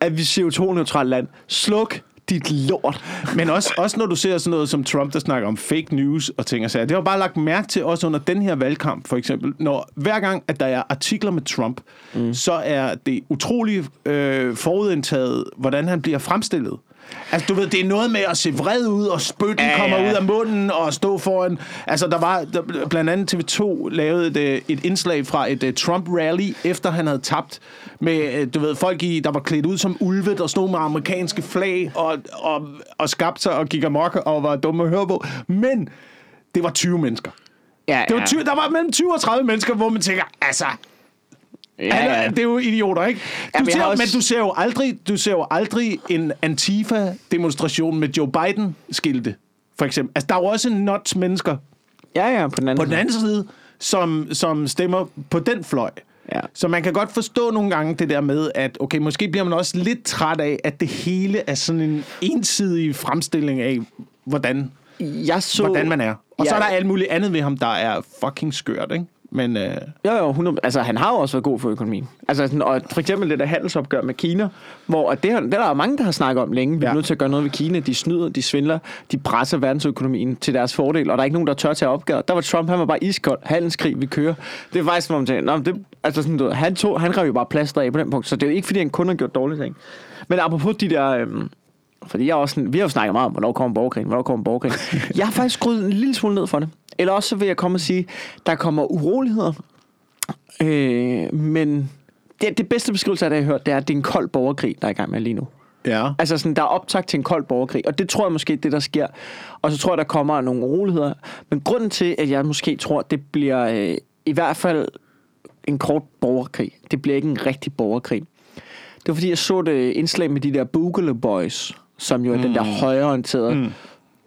er vi C O to-neutralt land. Sluk dit lort. Men også, også når du ser sådan noget som Trump, der snakker om fake news og ting og sager. Det har bare lagt mærke til også under den her valgkamp, for eksempel. Når hver gang, at der er artikler med Trump, mm. så er det utroligt øh, forudindtaget, hvordan han bliver fremstillet. Altså, du ved, det er noget med at se vred ud, og spytten ja, kommer ja. ud af munden, og stå foran... Altså, der var... Der, blandt andet T V to lavede et, et indslag fra et uh, Trump-rally, efter han havde tabt med, du ved, folk, i, der var klædt ud som ulve, der stod med amerikanske flag, og, og, og skabte sig og gik amok, og var dumme at høre på. Men det var tyve mennesker. Ja, det var tyve, ja. Der var mellem tyve og tredive mennesker, hvor man tænker, altså... Ja, ja. Alle, det er jo idioter, ikke? Du ja, ser, også... Men du ser jo aldrig, du ser jo aldrig en Antifa-demonstration med Joe Biden-skilte, for eksempel. Altså, der er jo også nuts mennesker ja, ja, på den anden, på den anden side, side som, som stemmer på den fløj. Ja. Så man kan godt forstå nogle gange det der med, at okay, måske bliver man også lidt træt af, at det hele er sådan en ensidig fremstilling af, hvordan, Jeg så... hvordan man er. Og ja. så er der alt muligt andet ved ham, der er fucking skørt, ikke? Men, øh... jo, jo, hundrede procent. Altså, han har jo også været god for økonomien. Altså, sådan, og for eksempel det der handelsopgør med Kina, hvor det, det der er mange, der har snakket om længe. Vi er ja. nødt til at gøre noget ved Kina. De snyder, de svindler, de presser verdensøkonomien til deres fordel, og der er ikke nogen, der tør til at opgøre. Der var Trump, han var bare iskold. Handelskrig, vi kører. Det er faktisk, man tænker, det, altså sådan, du, han, tog, han rev jo bare plaster af på den punkt, så det er jo ikke, fordi han kun har gjort dårlige ting. Men apropos de der... Øh, fordi jeg også, vi har jo snakket meget om, hvornår kommer borgerkrigen, hvornår kommer borgerkrigen. Jeg har faktisk skruet en lille smule ned for det. Eller også vil jeg komme og sige, der kommer uroligheder. Øh, men det, det bedste beskrivelse af det, jeg har hørt, det er, at det er en kold borgerkrig, der er i gang med lige nu. Ja. Altså sådan, der er optakt til en kold borgerkrig, og det tror jeg måske, det der sker. Og så tror jeg, der kommer nogle uroligheder. Men grunden til, at jeg måske tror, det bliver øh, i hvert fald en kort borgerkrig. Det bliver ikke en rigtig borgerkrig. Det var fordi, jeg så det indslag med de der Boogaloo Boys, som jo er mm. den der højreorienterede, mm.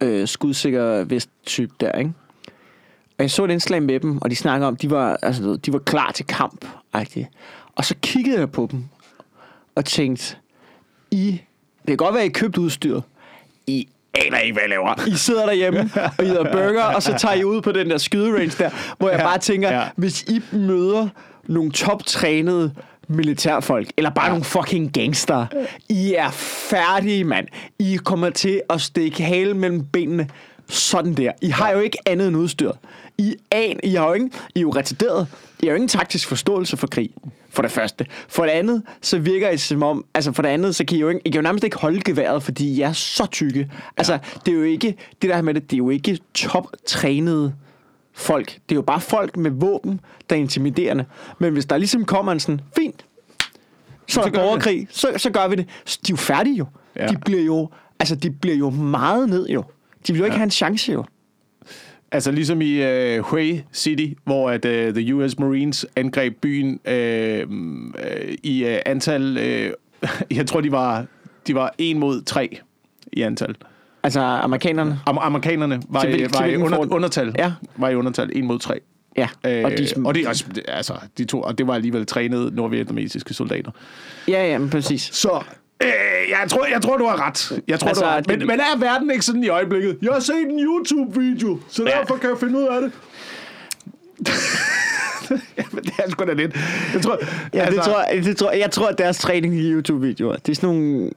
øh, skudsikker vesttype der, ikke? Og jeg så et indslag med dem, og de snakker om, de var, altså, de var klar til kamp, agtigt. Og så kiggede jeg på dem, og tænkte, I, det kan godt være, I købt udstyr, I aner ikke, hvad I laver. I sidder derhjemme, og I hedder burger, og så tager I ud på den der skyderange der, hvor jeg bare tænker, ja, ja. hvis I møder nogle toptrænede militærfolk, eller bare ja. nogle fucking gangster. I er færdige, mand. I kommer til at stikke halen mellem benene. Sådan der. I har jo ikke andet end udstyr. I, an, I, har jo ikke, I er jo retarderet. I har jo ingen taktisk forståelse for krig. For det første. For det andet, så virker I som om... Altså, for det andet, så kan I jo, ikke, I kan jo nærmest ikke holde geværet, fordi I er så tykke. Altså, ja. det er jo ikke... Det der med det, det er jo ikke toptrænede folk. Det er jo bare folk med våben, der er intimiderende. Men hvis der ligesom kommer en sådan... Fint! Så, så er der borgerkrig. Så, så gør vi det. Så de er jo færdige jo. Ja. De bliver jo... Altså, de bliver jo meget ned jo. De vil jo ikke ja. have en chance, jo. Altså ligesom i øh, Hue City, hvor at, øh, the U S Marines angreb byen øh, øh, i øh, antal... Øh, jeg tror, de var, de var en mod tre i antal. Altså amerikanerne? Am- amerikanerne var, til, til, var, til, i, var i under, for... undertal. Ja. Var i undertal, en mod tre. Ja, og de, øh, og de, altså, de to, og det var alligevel trænede nordvietnamesiske soldater. Ja, ja, men præcis. Så... Øh, jeg tror, jeg tror, du har ret. Jeg tror, altså, du har ret. Men, det... men er verden ikke sådan i øjeblikket? Jeg har set en YouTube-video, så ja. derfor kan jeg finde ud af det. Jamen, det er sgu da lidt. Jeg tror, ja, altså... det tror, det tror, jeg tror, at deres træning i YouTube-videoer, det er sådan nogle,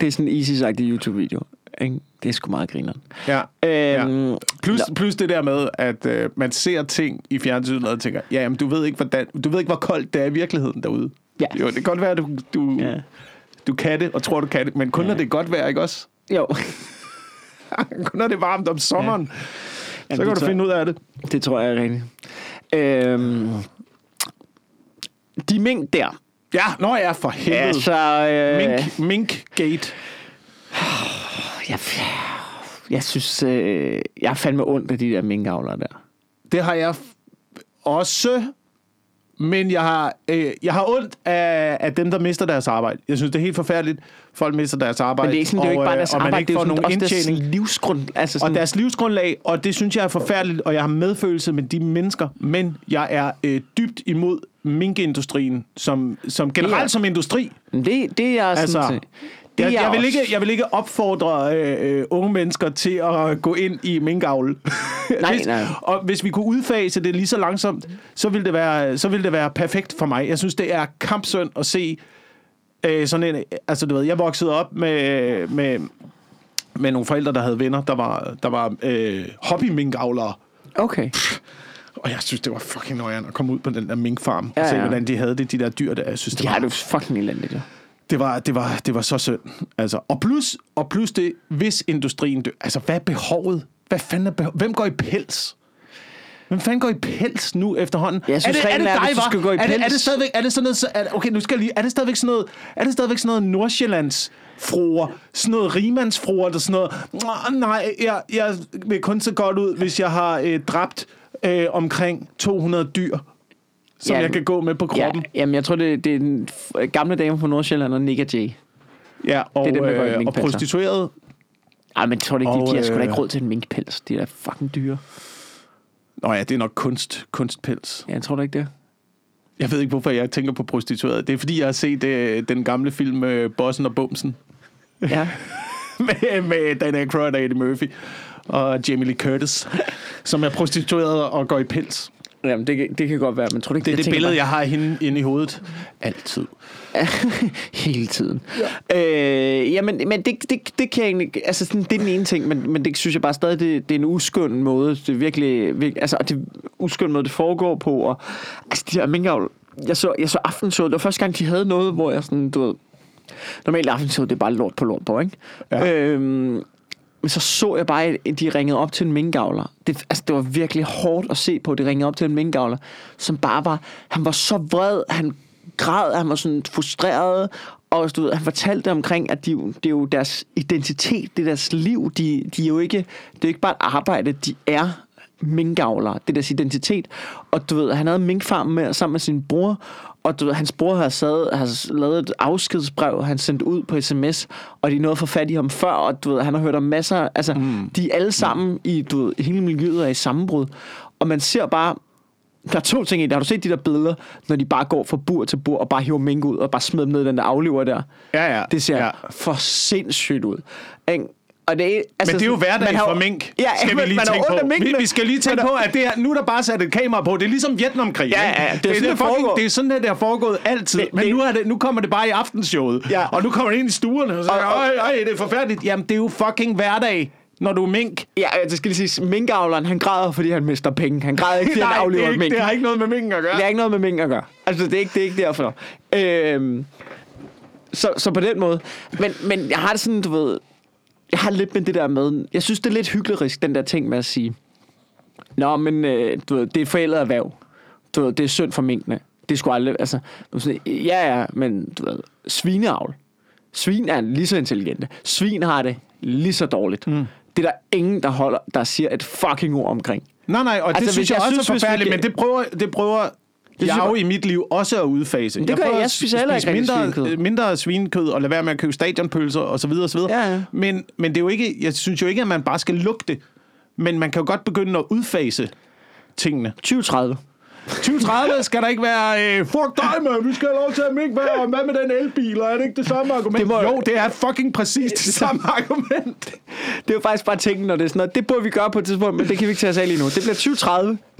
det er sådan easy-sagtige YouTube-videoer. Ikke? Det er sgu meget grineren. Ja. Øhm, ja. Plus, plus det der med, at øh, man ser ting i fjernsynet og tænker, ja, jamen, du ved ikke, hvordan, du ved ikke, hvor koldt det er i virkeligheden derude. Ja. Jo, det kan godt være, at du... du ja. Du kan det, og tror, du kan det. Men kun ja. når det er godt vejr, ikke også? Jo. Kun når det er varmt om sommeren, ja. Ja, så kan du tror, finde ud af det. Det tror jeg er rigtigt. Øhm, de mink der. Ja, når jeg er for helvede. Altså, øh... mink, minkgate. Jeg, jeg synes, øh, jeg er fandme ondt af de der minkavlere der. Det har jeg f- også... Men jeg har, øh, jeg har ondt af, af dem, der mister deres arbejde. Jeg synes, det er helt forfærdeligt, folk mister deres arbejde. Men det er ikke sådan, og, det er jo ikke bare deres arbejde, det er jo også deres livsgrund, altså sådan. Og deres livsgrundlag, og det synes jeg er forfærdeligt, og jeg har medfølelse med de mennesker. Men jeg er øh, dybt imod minkindustrien, som, som generelt er, som industri. Det, det er altså, sådan set. Jeg, jeg, vil ikke, jeg vil ikke opfordre øh, øh, unge mennesker til at gå ind i minkavl. Nej, hvis, nej. Og hvis vi kunne udfase det lige så langsomt, så ville det være, så ville det være perfekt for mig. Jeg synes, det er kampsynd at se øh, sådan en... Altså, du ved, jeg voksede op med, med, med nogle forældre, der havde venner, der var, der var øh, hobby-minkavlere. Okay. Pff. Og jeg synes, det var fucking nøjeren at komme ud på den der minkfarm, ja, og se, ja. hvordan de havde det, de der dyr der. Jeg synes, det de var... har det fucking elendigt, jo. Det var, det var, det var så synd. Altså, og plus, og plus det, hvis industrien dør. Altså, hvad er behovet? Hvad fanden er behovet? Hvem går i pels? Hvem fanden går i pels nu efterhånden? Jeg synes, er det, er det dig, er, var? Skal gå i pels? Er det, er det stadigvæk, er det sådan noget, så, er, okay, nu skal jeg lige, er det stadigvæk sådan noget, er det stadigvæk sådan noget Nordsjællandsfruer, sådan noget rimandsfruer, der sådan noget, nej, jeg, jeg vil kun se godt ud, hvis jeg har øh, dræbt øh, omkring to hundrede dyr, som ja, jeg kan gå med på kroppen. Ja, jamen, jeg tror, det, det er den gamle dame fra Nordsjælland og Nick og Jay. Ja, og, det er dem, der går i minkpelser. Og prostitueret. Ej, men tror det ikke, de, de har sgu da ikke råd til en minkpels. De er da fucking dyre. Nå ja, det er nok kunst, kunstpels. Ja, jeg tror da ikke det. Jeg ved ikke, hvorfor jeg tænker på prostitueret. Det er, fordi jeg har set uh, den gamle film uh, Bossen og Bumsen. Ja. med, med Dan Aykroyd og Eddie Murphy og Jamie Lee Curtis, som er prostitueret og går i pels. Jamen, det, det kan godt være, men tror du ikke... Det er det billede, bare... jeg har hende inde i hovedet. Altid. Hele tiden. Ja. Øh, jamen, men det, det, det kan jeg egentlig... Altså, sådan, det er den ene ting, men, men det synes jeg bare stadig, det, det er en uskøn måde. Det er virkelig... virkelig altså, det er en uskøn måde, det foregår på. Og, altså, de her minkavl... Jeg så, jeg så Aftenshowet. Det var første gang, de havde noget, hvor jeg sådan... Du ved, normalt Aftenshowet, det er bare lort på lort på, ikke? Ja. Øhm, Men så så jeg bare, at de ringede op til en minkavler. Det, altså, det var virkelig hårdt at se på, de ringede op til en minkavler, som bare var... Han var så vred, han græd, han var sådan frustreret, og du ved, han fortalte omkring, at de, det er jo deres identitet, det er deres liv. De, de er jo ikke, det er ikke bare et arbejde, de er minkavlere. Det er deres identitet. Og du ved, han havde minkfarmen med, sammen med sin bror, og du ved, hans bror har, sad, har lavet et afskedsbrev, han sendt ud på sms, og de nåede at få fat i ham før, og du ved, han har hørt om masser, altså, mm. de er alle sammen mm. i, du ved, hele miljøet er i sammenbrud, og man ser bare, der er to ting i det. Har du set de der billeder, når de bare går fra bur til bur, og bare hiver mink ud, og bare smider dem ned i den der aflever der? Ja, ja. Det ser ja. for sindssygt ud, ikke? Og det er, altså, men det er jo hverdag for mink, ja, skal vi lige tænke på. Vi, vi skal lige tænke på, at det er, nu er der bare sat et kamera på. Det er ligesom Vietnamkrig. Ja, ja, det, er det, er sådan, fucking, det er sådan, det er foregået altid. Men, men det, nu, er det, nu kommer det bare i aftenshowet. Ja. Og nu kommer det ind i stuerne. Og så, og, øj, øj, det er forfærdeligt. Jamen, det er jo fucking hverdag, når du er mink. Ja, det skal lige siges. Minkavleren, han græder, fordi han mister penge. Han græder ikke, fordi nej, han aflever mink. Det har ikke noget med mink at gøre. Det har ikke noget med mink at gøre. Altså, det er ikke, det er ikke derfor. Øhm, så, så på den måde. Men, men jeg har det sådan, du ved... Jeg har lidt med det der med... Jeg synes, det er lidt hyklerisk, den der ting med at sige... Nå, men øh, du ved, det er forældet erhverv. Du ved, det er synd for minkene. Det er sgu aldrig... Altså, ja, ja, men du ved... Svineavl. Svin er lige så intelligente. Svin har det lige så dårligt. Mm. Det er der ingen, der holder, der siger et fucking ord omkring. Nej, nej, og det altså, synes jeg, jeg også er forfærdeligt, vi... men det prøver... Det prøver Det jeg jo i mit liv også er udfase. Det jeg gør jeg, jeg spiser heller ikke mindre svinekød. mindre svinekød, og lade være med at købe stadionpølser, og så videre, og så videre. Ja, ja. Men, men det er jo ikke, jeg synes jo ikke, at man bare skal lukke det. Men man kan jo godt begynde at udfase tingene. tyve tredive tyve tredive skal der ikke være, øh, fuck dig, man, vi skal have lov til at mink være, og hvad med den elbil, og er det ikke det samme argument? Det må, jo, det er fucking præcis det, det samme argument. Det er jo faktisk bare tænken, når det er sådan noget, det burde vi gøre på et tidspunkt, men det kan vi ikke tage os af lige nu. Det bliver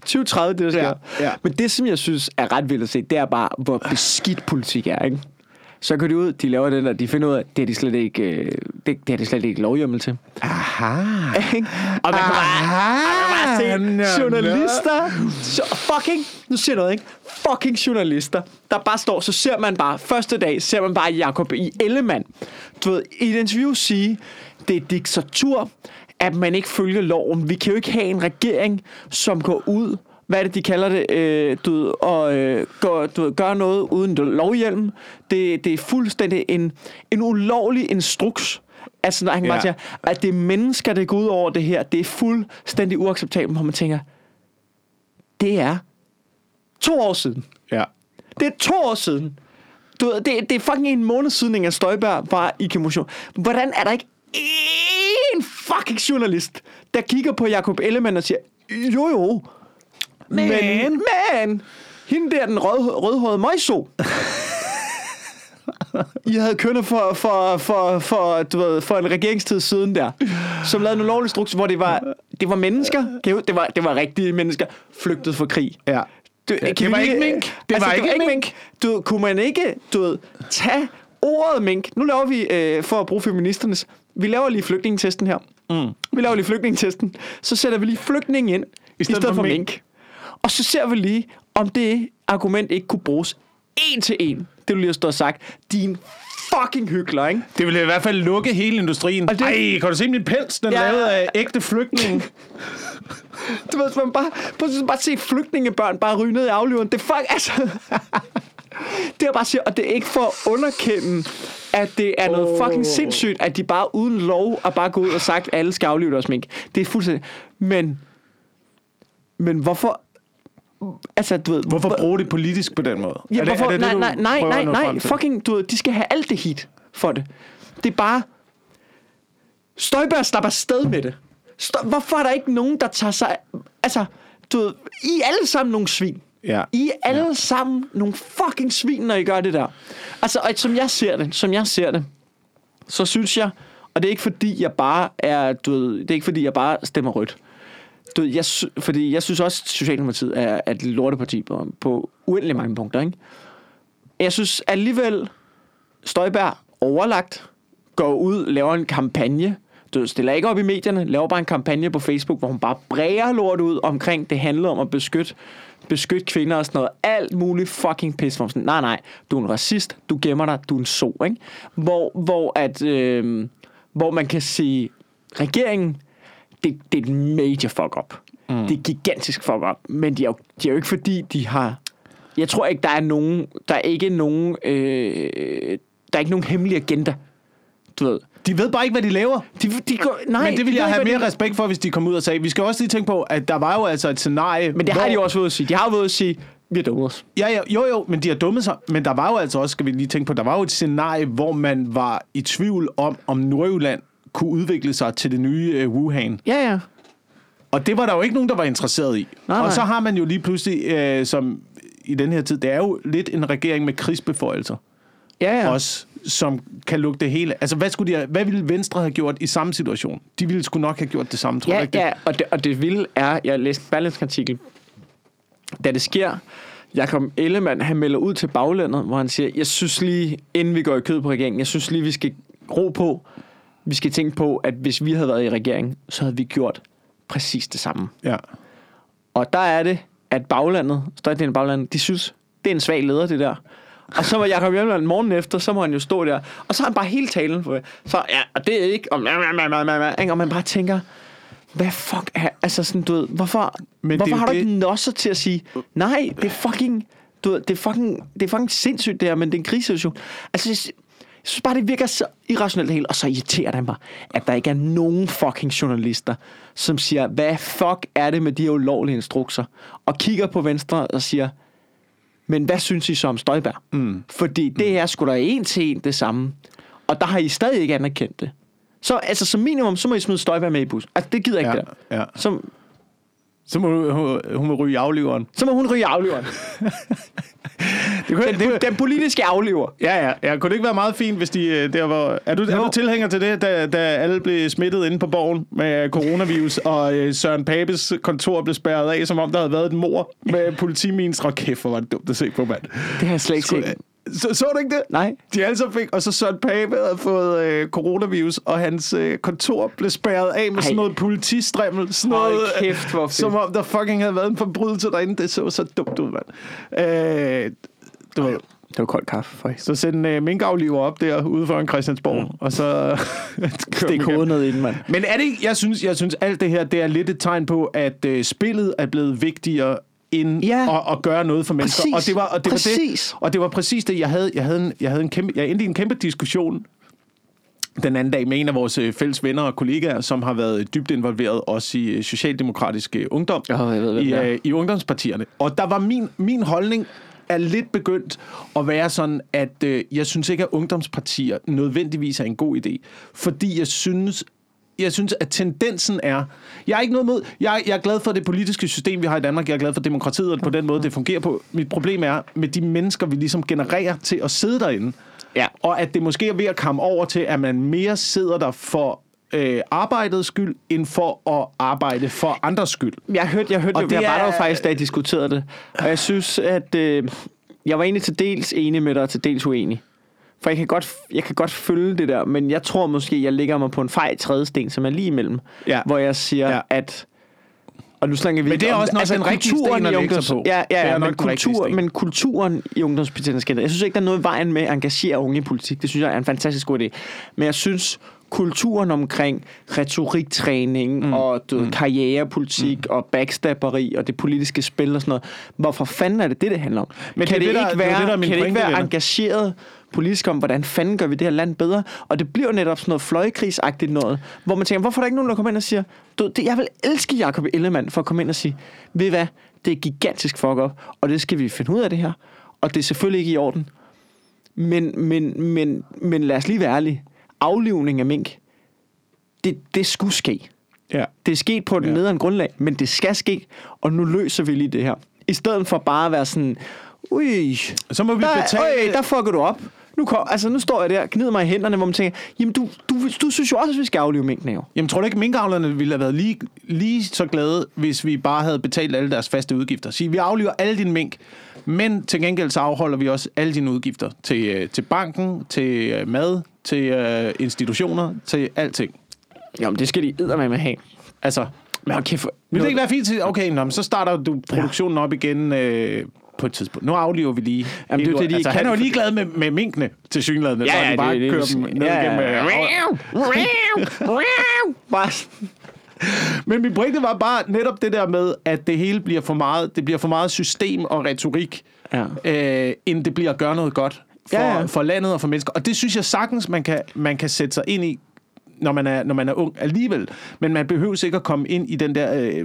tyve tredive, det der sker. Ja, ja. Men det, som jeg synes er ret vildt at se, det er bare, hvor beskidt politik er, ikke? Så går de ud, de laver den der, de finder ud af, det har de slet ikke, øh, det, det har de slet ikke lovhjemmel til. Aha. Og man kan bare se journalister, fucking, nu siger jeg noget, ikke? Fucking journalister, der bare står, så ser man bare, første dag ser man bare Jacob I. Ellemann, du ved, i et interview sige, det er diktatur, at man ikke følger loven. Vi kan jo ikke have en regering, som går ud, hvad er det, de kalder det, øh, du ved, og øh, gør, du ved, gør noget uden lovhjelm. Det, det er fuldstændig en, en ulovlig instruks. Altså, når han bare siger, at det er mennesker, der går ud over det her, det er fuldstændig uacceptabelt, hvor man tænker, det er to år siden. Ja. Det er to år siden. Du ved, det, det er fucking en måned siden, Inger Støjberg var i kommission. Hvordan er der ikke en fucking journalist, der kigger på Jacob Ellemann og siger, jo jo, Men, men, men, hende der, den rød, rødhårede møjso. I havde kønnet for, for, for, for, du ved, for en regeringstid siden der, som lavede en ulovlig struks, hvor det var, det var mennesker, det var, det var rigtige mennesker, flygtet fra krig. Ja. Du, ja, det var vi, ikke mink. Det altså, var ikke, det var ikke mink. mink. Du, kunne man ikke, du ved, tage ordet mink? Nu laver vi, øh, for at bruge feministernes, vi laver lige flygtningetesten her. Mm. Vi laver lige flygtningetesten. Så sætter vi lige flygtningen ind, i stedet, i stedet for mink. mink. Og så ser vi lige, om det argument ikke kunne bruges en til en. Det du lige har stået og sagt. Din fucking hykler, ikke? Det ville i hvert fald lukke hele industrien. Det... Ej, kan du se min pels? Den ja. Lavede af ægte flygtninge. Du ved, man bare, man bare se flygtningebørn bare ryge ned i afliveren. Det fuck, altså... Det er bare siger, og det er ikke for at underkende, at det er noget oh. fucking sindssygt, at de bare uden lov og bare gå ud og sagt, alle skal aflive deres mink. Det er fuldstændig... Men... Men hvorfor... Altså, du ved, hvorfor hvor... bruger det politisk på den måde? Ja, er det, hvorfor... er det, nej, nej, nej, nej, nej, fucking, du ved, de skal have alt det hit for det. Det er bare... Støjberg slapper sted med det. Støj... Hvorfor er der ikke nogen, der tager sig... Altså, du ved, I er alle sammen nogle svin. Ja. I er alle ja. sammen nogle fucking svin, når I gør det der. Altså, og som jeg ser det, som jeg ser det, så synes jeg... Og det er ikke fordi, jeg bare er... Du ved, det er ikke fordi, jeg bare stemmer rødt. Du ved, jeg sy- fordi jeg synes også, at Socialdemokratiet er et lorteparti på, på uendelig mange punkter, ikke? Jeg synes alligevel, Støjberg overlagt går ud, laver en kampagne. Du ved, stiller ikke op i medierne, laver bare en kampagne på Facebook, hvor hun bare bræger lort ud omkring, det handler om at beskytte, beskytte kvinder og sådan noget. Alt muligt fucking pis. Sådan, nej, nej, du er en racist, du gemmer dig, du er en so, ikke? Hvor, hvor, at, øh, hvor man kan sige, regeringen... Det, det er et major fuck-up. Mm. Det er et gigantisk fuck-up. Men det er, de er jo ikke fordi, de har... Jeg tror ikke, der er nogen... Der er ikke nogen... Øh, der er ikke nogen hemmelig agenda. Du ved... De ved bare ikke, hvad de laver. De, de går, nej, men det ville jeg have mere de... respekt for, hvis de kom ud og sagde... Vi skal også lige tænke på, at der var jo altså et scenarie... Men det hvor... har de også ved at sige. De har jo ved at sige... Vi har dummet os. Ja, ja, jo, jo, men de har dummet sig. Men der var jo altså også, skal vi lige tænke på... Der var jo et scenarie, hvor man var i tvivl om, om Nordjylland... kunne udvikle sig til det nye uh, Wuhan. Ja, ja. Og det var der jo ikke nogen, der var interesseret i. Nej, nej. Og så har man jo lige pludselig, øh, som i den her tid, det er jo lidt en regering med krigsbeføjelser. Ja, ja. Også, som kan lukke det hele. Altså, hvad, skulle de, hvad ville Venstre have gjort i samme situation? De ville sgu nok have gjort det samme, tror ja, jeg ikke? Ja, og det, og det vilde er, jeg læste Berlingske-artikel, da det sker, Jakob Ellemann, han melder ud til baglandet, hvor han siger, jeg synes lige, inden vi går i kød på regeringen, jeg synes lige, vi skal ro på, vi skal tænke på, at hvis vi havde været i regeringen, så havde vi gjort præcis det samme. Ja. Og der er det, at baglandet, størstedelen af baglandet, de synes, det er en svag leder, det der. Og så var Jakob Ellemann morgen efter, så må han jo stå der, og så har han bare hele talen for så ja, og det er ikke, og, og man bare tænker, hvad fuck er, altså sådan, du ved, hvorfor, men hvorfor har du det... ikke nosser til at sige, nej, det er fucking, du ved, det er fucking, det er fucking sindssygt det her, men det er en krisesituation. Altså, jeg synes bare, det virker så irrationelt det hele, og så irriterer det mig, at der ikke er nogen fucking journalister, som siger, hvad fuck er det med de her ulovlige instrukser? Og kigger på Venstre og siger, men hvad synes I så om Støjberg? Mm. Fordi det her skulle der en til en det samme, og der har I stadig ikke anerkendt det. Så altså, som minimum, så må I smide Støjberg med i bussen. Altså, det gider ikke ja, det der. Ja. Som, så må hun, hun, hun må ryge afliveren. Så må hun ryge afliveren. Det kunne, den, den, den politiske aflever. Ja, ja, ja. Kunne det ikke være meget fint, hvis de der var... Er du, er du tilhænger til det, da, da alle blev smittet inde på borgen med coronavirus, og øh, Søren Papes kontor blev spærret af, som om der havde været et mord med politimins? Og kæft, hvor var det dumt at se på, mand. Det har slet ikke set. Så, så du ikke det? Nej. De alle så fik, og så Søren Pape havde fået øh, coronavirus, og hans øh, kontor blev spærret af med Ej. sådan noget politistrimmel, sådan noget, Ej, kæft, hvor fedt. Som om der fucking havde været en forbrydelse derinde. Det så så dumt ud, mand. Øh, det var, det var kold kaffe, faktisk. Så send en øh, minkafliver op der, ude foran Christiansborg, mm. og så... Stik hovedet ned inden, mand. Men er det ikke... Jeg synes, jeg synes alt det her, det er lidt et tegn på, at øh, spillet er blevet vigtigere, ind ja. og, og gøre noget for mennesker. Præcis. Og det var og det var det. Og det var præcis det jeg havde jeg havde en, jeg havde en kæmpe jeg endte i en kæmpe diskussion den anden dag med en af vores fælles venner og kollegaer, som har været dybt involveret også i socialdemokratiske ungdom oh, jeg ved, i, øh, i ungdomspartierne. Og der var min min holdning er lidt begyndt at være sådan, at øh, jeg synes ikke at ungdomspartier nødvendigvis er en god idé, fordi jeg synes Jeg synes, at tendensen er... Jeg er ikke noget mod... Jeg, jeg er glad for det politiske system, vi har i Danmark. Jeg er glad for demokratiet, og på den måde, det fungerer på. Mit problem er med de mennesker, vi ligesom genererer til at sidde derinde. Ja. Og at det måske er ved at komme over til, at man mere sidder der for øh, arbejdets skyld, end for at arbejde for andres skyld. Jeg hørte, jeg hørte, og det, jeg var er... der faktisk, da jeg diskuterede det. Og jeg synes, at... Øh, jeg var egentlig til dels enig med dig, og til dels uenig. For jeg kan, godt, jeg kan godt følge det der, men jeg tror måske, jeg ligger mig på en fej trædesten, som er lige imellem. Ja. Hvor jeg siger, ja. at... Og nu slanker vi men det er også nok altså, den rigtige sten at lægge sig på. Ja, ja, ja men, kultur, men kulturen i ungdomspartierne skal. Jeg synes ikke, der er noget i vejen med at engagere unge i politik. Det synes jeg er en fantastisk god idé. Men jeg synes, kulturen omkring retoriktræning mm. og mm. karrierepolitik mm. og backstabberi og det politiske spil og sådan noget. Hvorfor fanden er det det, det handler om? Men kan det, det, der, ikke, være, det, der kan det ikke være engageret politisk om, hvordan fanden gør vi det her land bedre? Og det bliver netop sådan noget fløjekrigsagtigt noget, hvor man tænker, hvorfor er der ikke nogen, der kommer ind og siger, du, det, jeg vil elske Jacob Ellemann for at komme ind og sige, ved hvad, det er gigantisk fuck up, og det skal vi finde ud af det her, og det er selvfølgelig ikke i orden. Men, men, men, men lad os lige være ærlige. Aflivning af mink, det, det skulle ske. Ja. Det er sket på et ja. nederen grundlag, men det skal ske, og nu løser vi lige det her. I stedet for bare at være sådan, ui, så må vi der, betale. Øj, der fucker du op. Nu, kom, altså, nu står jeg der og gnider mig i hænderne, hvor man tænker, jamen du, du, du synes jo også, at vi skal aflive minkene jo. Jamen tror du ikke, minkavlerne ville have været lige, lige så glade, hvis vi bare havde betalt alle deres faste udgifter? Sige, vi afliver alle dine mink, men til gengæld så afholder vi også alle dine udgifter til, til banken, til mad, til øh, institutioner, til alting. Jamen, det skal de eddermame have. Altså, men okay, for, vil det ikke være fint til, okay, nå, så starter du produktionen op igen øh, på et tidspunkt. Nu aflever vi lige. Jamen, det, det, de altså, han er jo ligeglad med, med minkene til synlædende, ja, så ja, han bare det, det, kører det, det, dem ned ja, igennem. Øh, ja. Men min pointe var bare netop det der med, at det hele bliver for meget, det bliver for meget system og retorik, ja. øh, end det bliver at gøre noget godt. For, ja, ja. for landet og for mennesker. Og det synes jeg sagtens, man kan, man kan sætte sig ind i, når man, er, når man er ung alligevel. Men man behøver ikke at komme ind i den der, øh,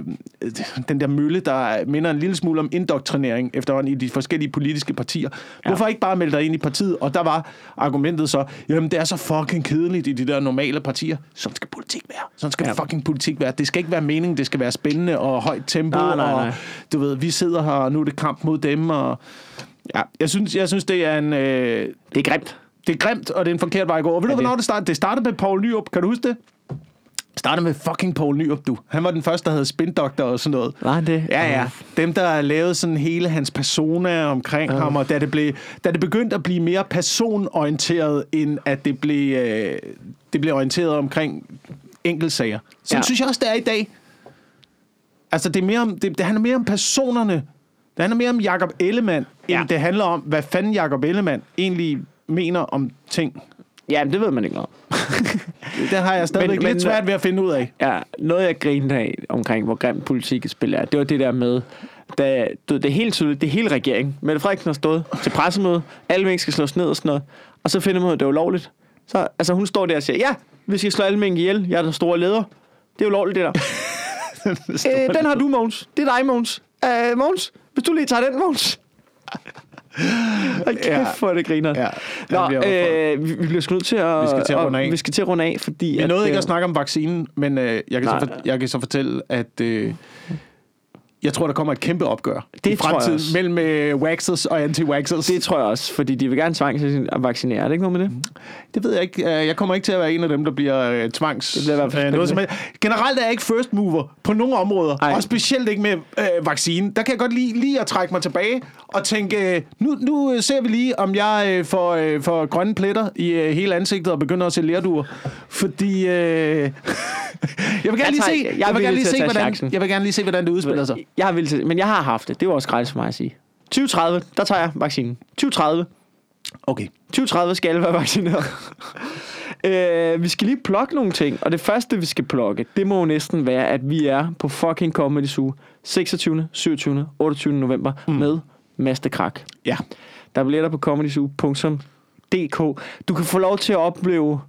den der mølle, der minder en lille smule om indoktrinering efterhånden i de forskellige politiske partier. Ja. Hvorfor ikke bare melde dig ind i partiet? Og der var argumentet så, jamen det er så fucking kedeligt i de der normale partier. Sådan skal politik være. Sådan skal ja. fucking politik være. Det skal ikke være mening, det skal være spændende og højt tempo. Nej, nej, nej. Og du ved, vi sidder her, og nu er det kamp mod dem, og... Ja, jeg synes, jeg synes det er en... Øh, det er grimt. Det er grimt, og det er en forkert vej at gå. Og ved ja, du, hvornår det startede? Det startede med Poul Nyrup. Kan du huske det? Det startede med fucking Poul Nyrup, du. Han var den første, der havde spindoktor og sådan noget. Var det? Ja, ja. Dem, der lavede sådan hele hans persona omkring uh. ham, og da det, blev, da det begyndte at blive mere personorienteret, end at det blev, øh, det blev orienteret omkring enkeltsager. Så ja. synes jeg også, det er i dag. Altså, det, er mere om, det, det handler mere om personerne. Det handler mere om Jacob Ellemann, end ja. det handler om, hvad fanden Jacob Ellemann egentlig mener om ting. Jamen, det ved man ikke noget. Det har jeg stadig lidt men, svært ved at finde ud af. Ja, noget jeg griner af omkring, hvor grim politik spil er, det var det der med, da, du, det er helt tydeligt, det er hele regeringen. Mette Frederiksen har stået til pressemøde, alle mink skal slås ned og sådan noget, og så finder man ud af, det er ulovligt. Så, altså, hun står der og siger, ja, vi skal slå alle mink ihjel, jeg er den store leder. Det er ulovligt, det der. den, øh, den har du, Mogens. Det er dig, Mogens. Øh, Mogens, hvis du lige tager den, Mogens. Ej, kæft for det griner. Ja, Nå, øh, vi, vi bliver nødt til at... Vi skal til at runde af. Vi skal til at runde af, fordi... Jeg nåede ikke at snakke om vaccinen, men øh, jeg, kan så for, jeg kan så fortælle, at... Øh, jeg tror, der kommer et kæmpe opgør det i fremtiden mellem øh, waxers og anti-waxers. Det tror jeg også, fordi de vil gerne tvangsvaccinere. Er det ikke noget med det? Det ved jeg ikke. Jeg kommer ikke til at være en af dem, der bliver øh, tvangs... Det bliver øh, noget som generelt er jeg ikke first mover på nogle områder. Ej. Og specielt ikke med øh, vaccinen. Der kan jeg godt lide, lige at trække mig tilbage og tænke, øh, nu, nu ser vi lige, om jeg øh, får, øh, får grønne pletter i øh, hele ansigtet og begynder at se lærduer. Fordi... Øh, jeg vil gerne lige se, jeg vil gerne lige se, hvordan, jeg vil gerne lige se, hvordan det udspiller sig. Jeg har vildt, men jeg har haft det. Det var også gratis for mig at sige. tyve tredive, der tager jeg vaccinen. tyve tredive. Okay. tyve tredive skal alle være vaccineret. øh, vi skal lige plukke nogle ting, og det første, vi skal plukke, det må næsten være, at vi er på fucking Comedy Zoo seksogtyvende, syvogtyvende, otteogtyvende november mm. med Mastekrak. Ja. Der er billetter på comedy zoo punktum d k. Du kan få lov til at opleve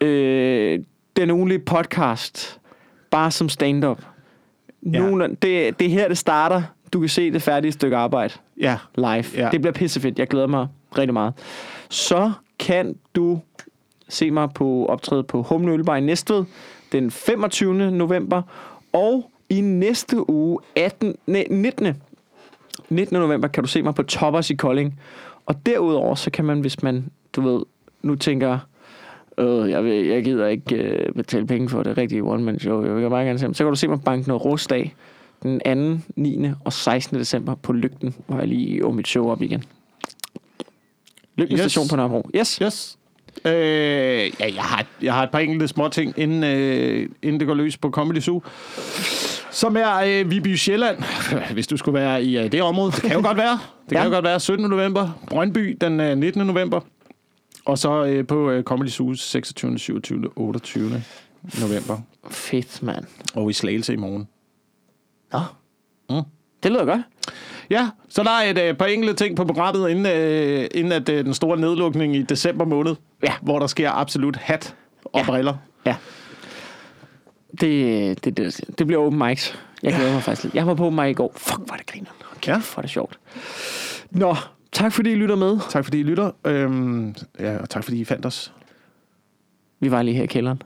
øh, den ugenlige podcast bare som stand-up. Ja. Nogle, det, det er her, det starter. Du kan se det færdige stykke arbejde. Ja. Live. Ja. Det bliver pissefedt. Jeg glæder mig rigtig meget. Så kan du se mig på optræde på Humle Ølbar i Næstved den femogtyvende november. Og i næste uge, attende, nittende. nittende november, kan du se mig på Toppers i Kolding. Og derudover, så kan man, hvis man, du ved, nu tænker... Øh, jeg, vil, jeg gider ikke øh, betale penge for det rigtige one-man-show. Jeg vil meget gerne se. Så kan du se mig på Banken og Rosdag den anden, niende og sekstende december på Lygten, hvor jeg lige åbner mit show op igen. Lygten yes. Station på Nørrebro. Yes. yes. Øh, ja, jeg har, jeg har et par enkelte små ting, inden, øh, inden det går løs på Comedy Zoo. Som er øh, Viby Sjælland, hvis du skulle være i øh, det område. Det kan jo godt være. Det kan ja. jo godt være syttende november. Brøndby den øh, nittende november. Og så øh, på øh, Comedy Zoo seksogtyvende, syvogtyvende, otteogtyvende november. Fedt, mand. Og i Slagelse i morgen. Nå. Mm. Det lyder godt. Ja, så der er et øh, par enkelte ting på programmet, inden, øh, inden at, øh, den store nedlukning i december måned. Ja. Hvor der sker absolut hat og ja. briller. Ja. Det, det, det, det bliver open mics. Jeg glæder ja. mig faktisk lidt. Jeg var på open mic i går. Fuck, hvor er det griner. Okay, ja. Hvor er det sjovt. Nå, tak fordi I lytter med. Tak fordi I lytter. Øhm, ja, og tak fordi I fandt os. Vi var lige her i kælderen.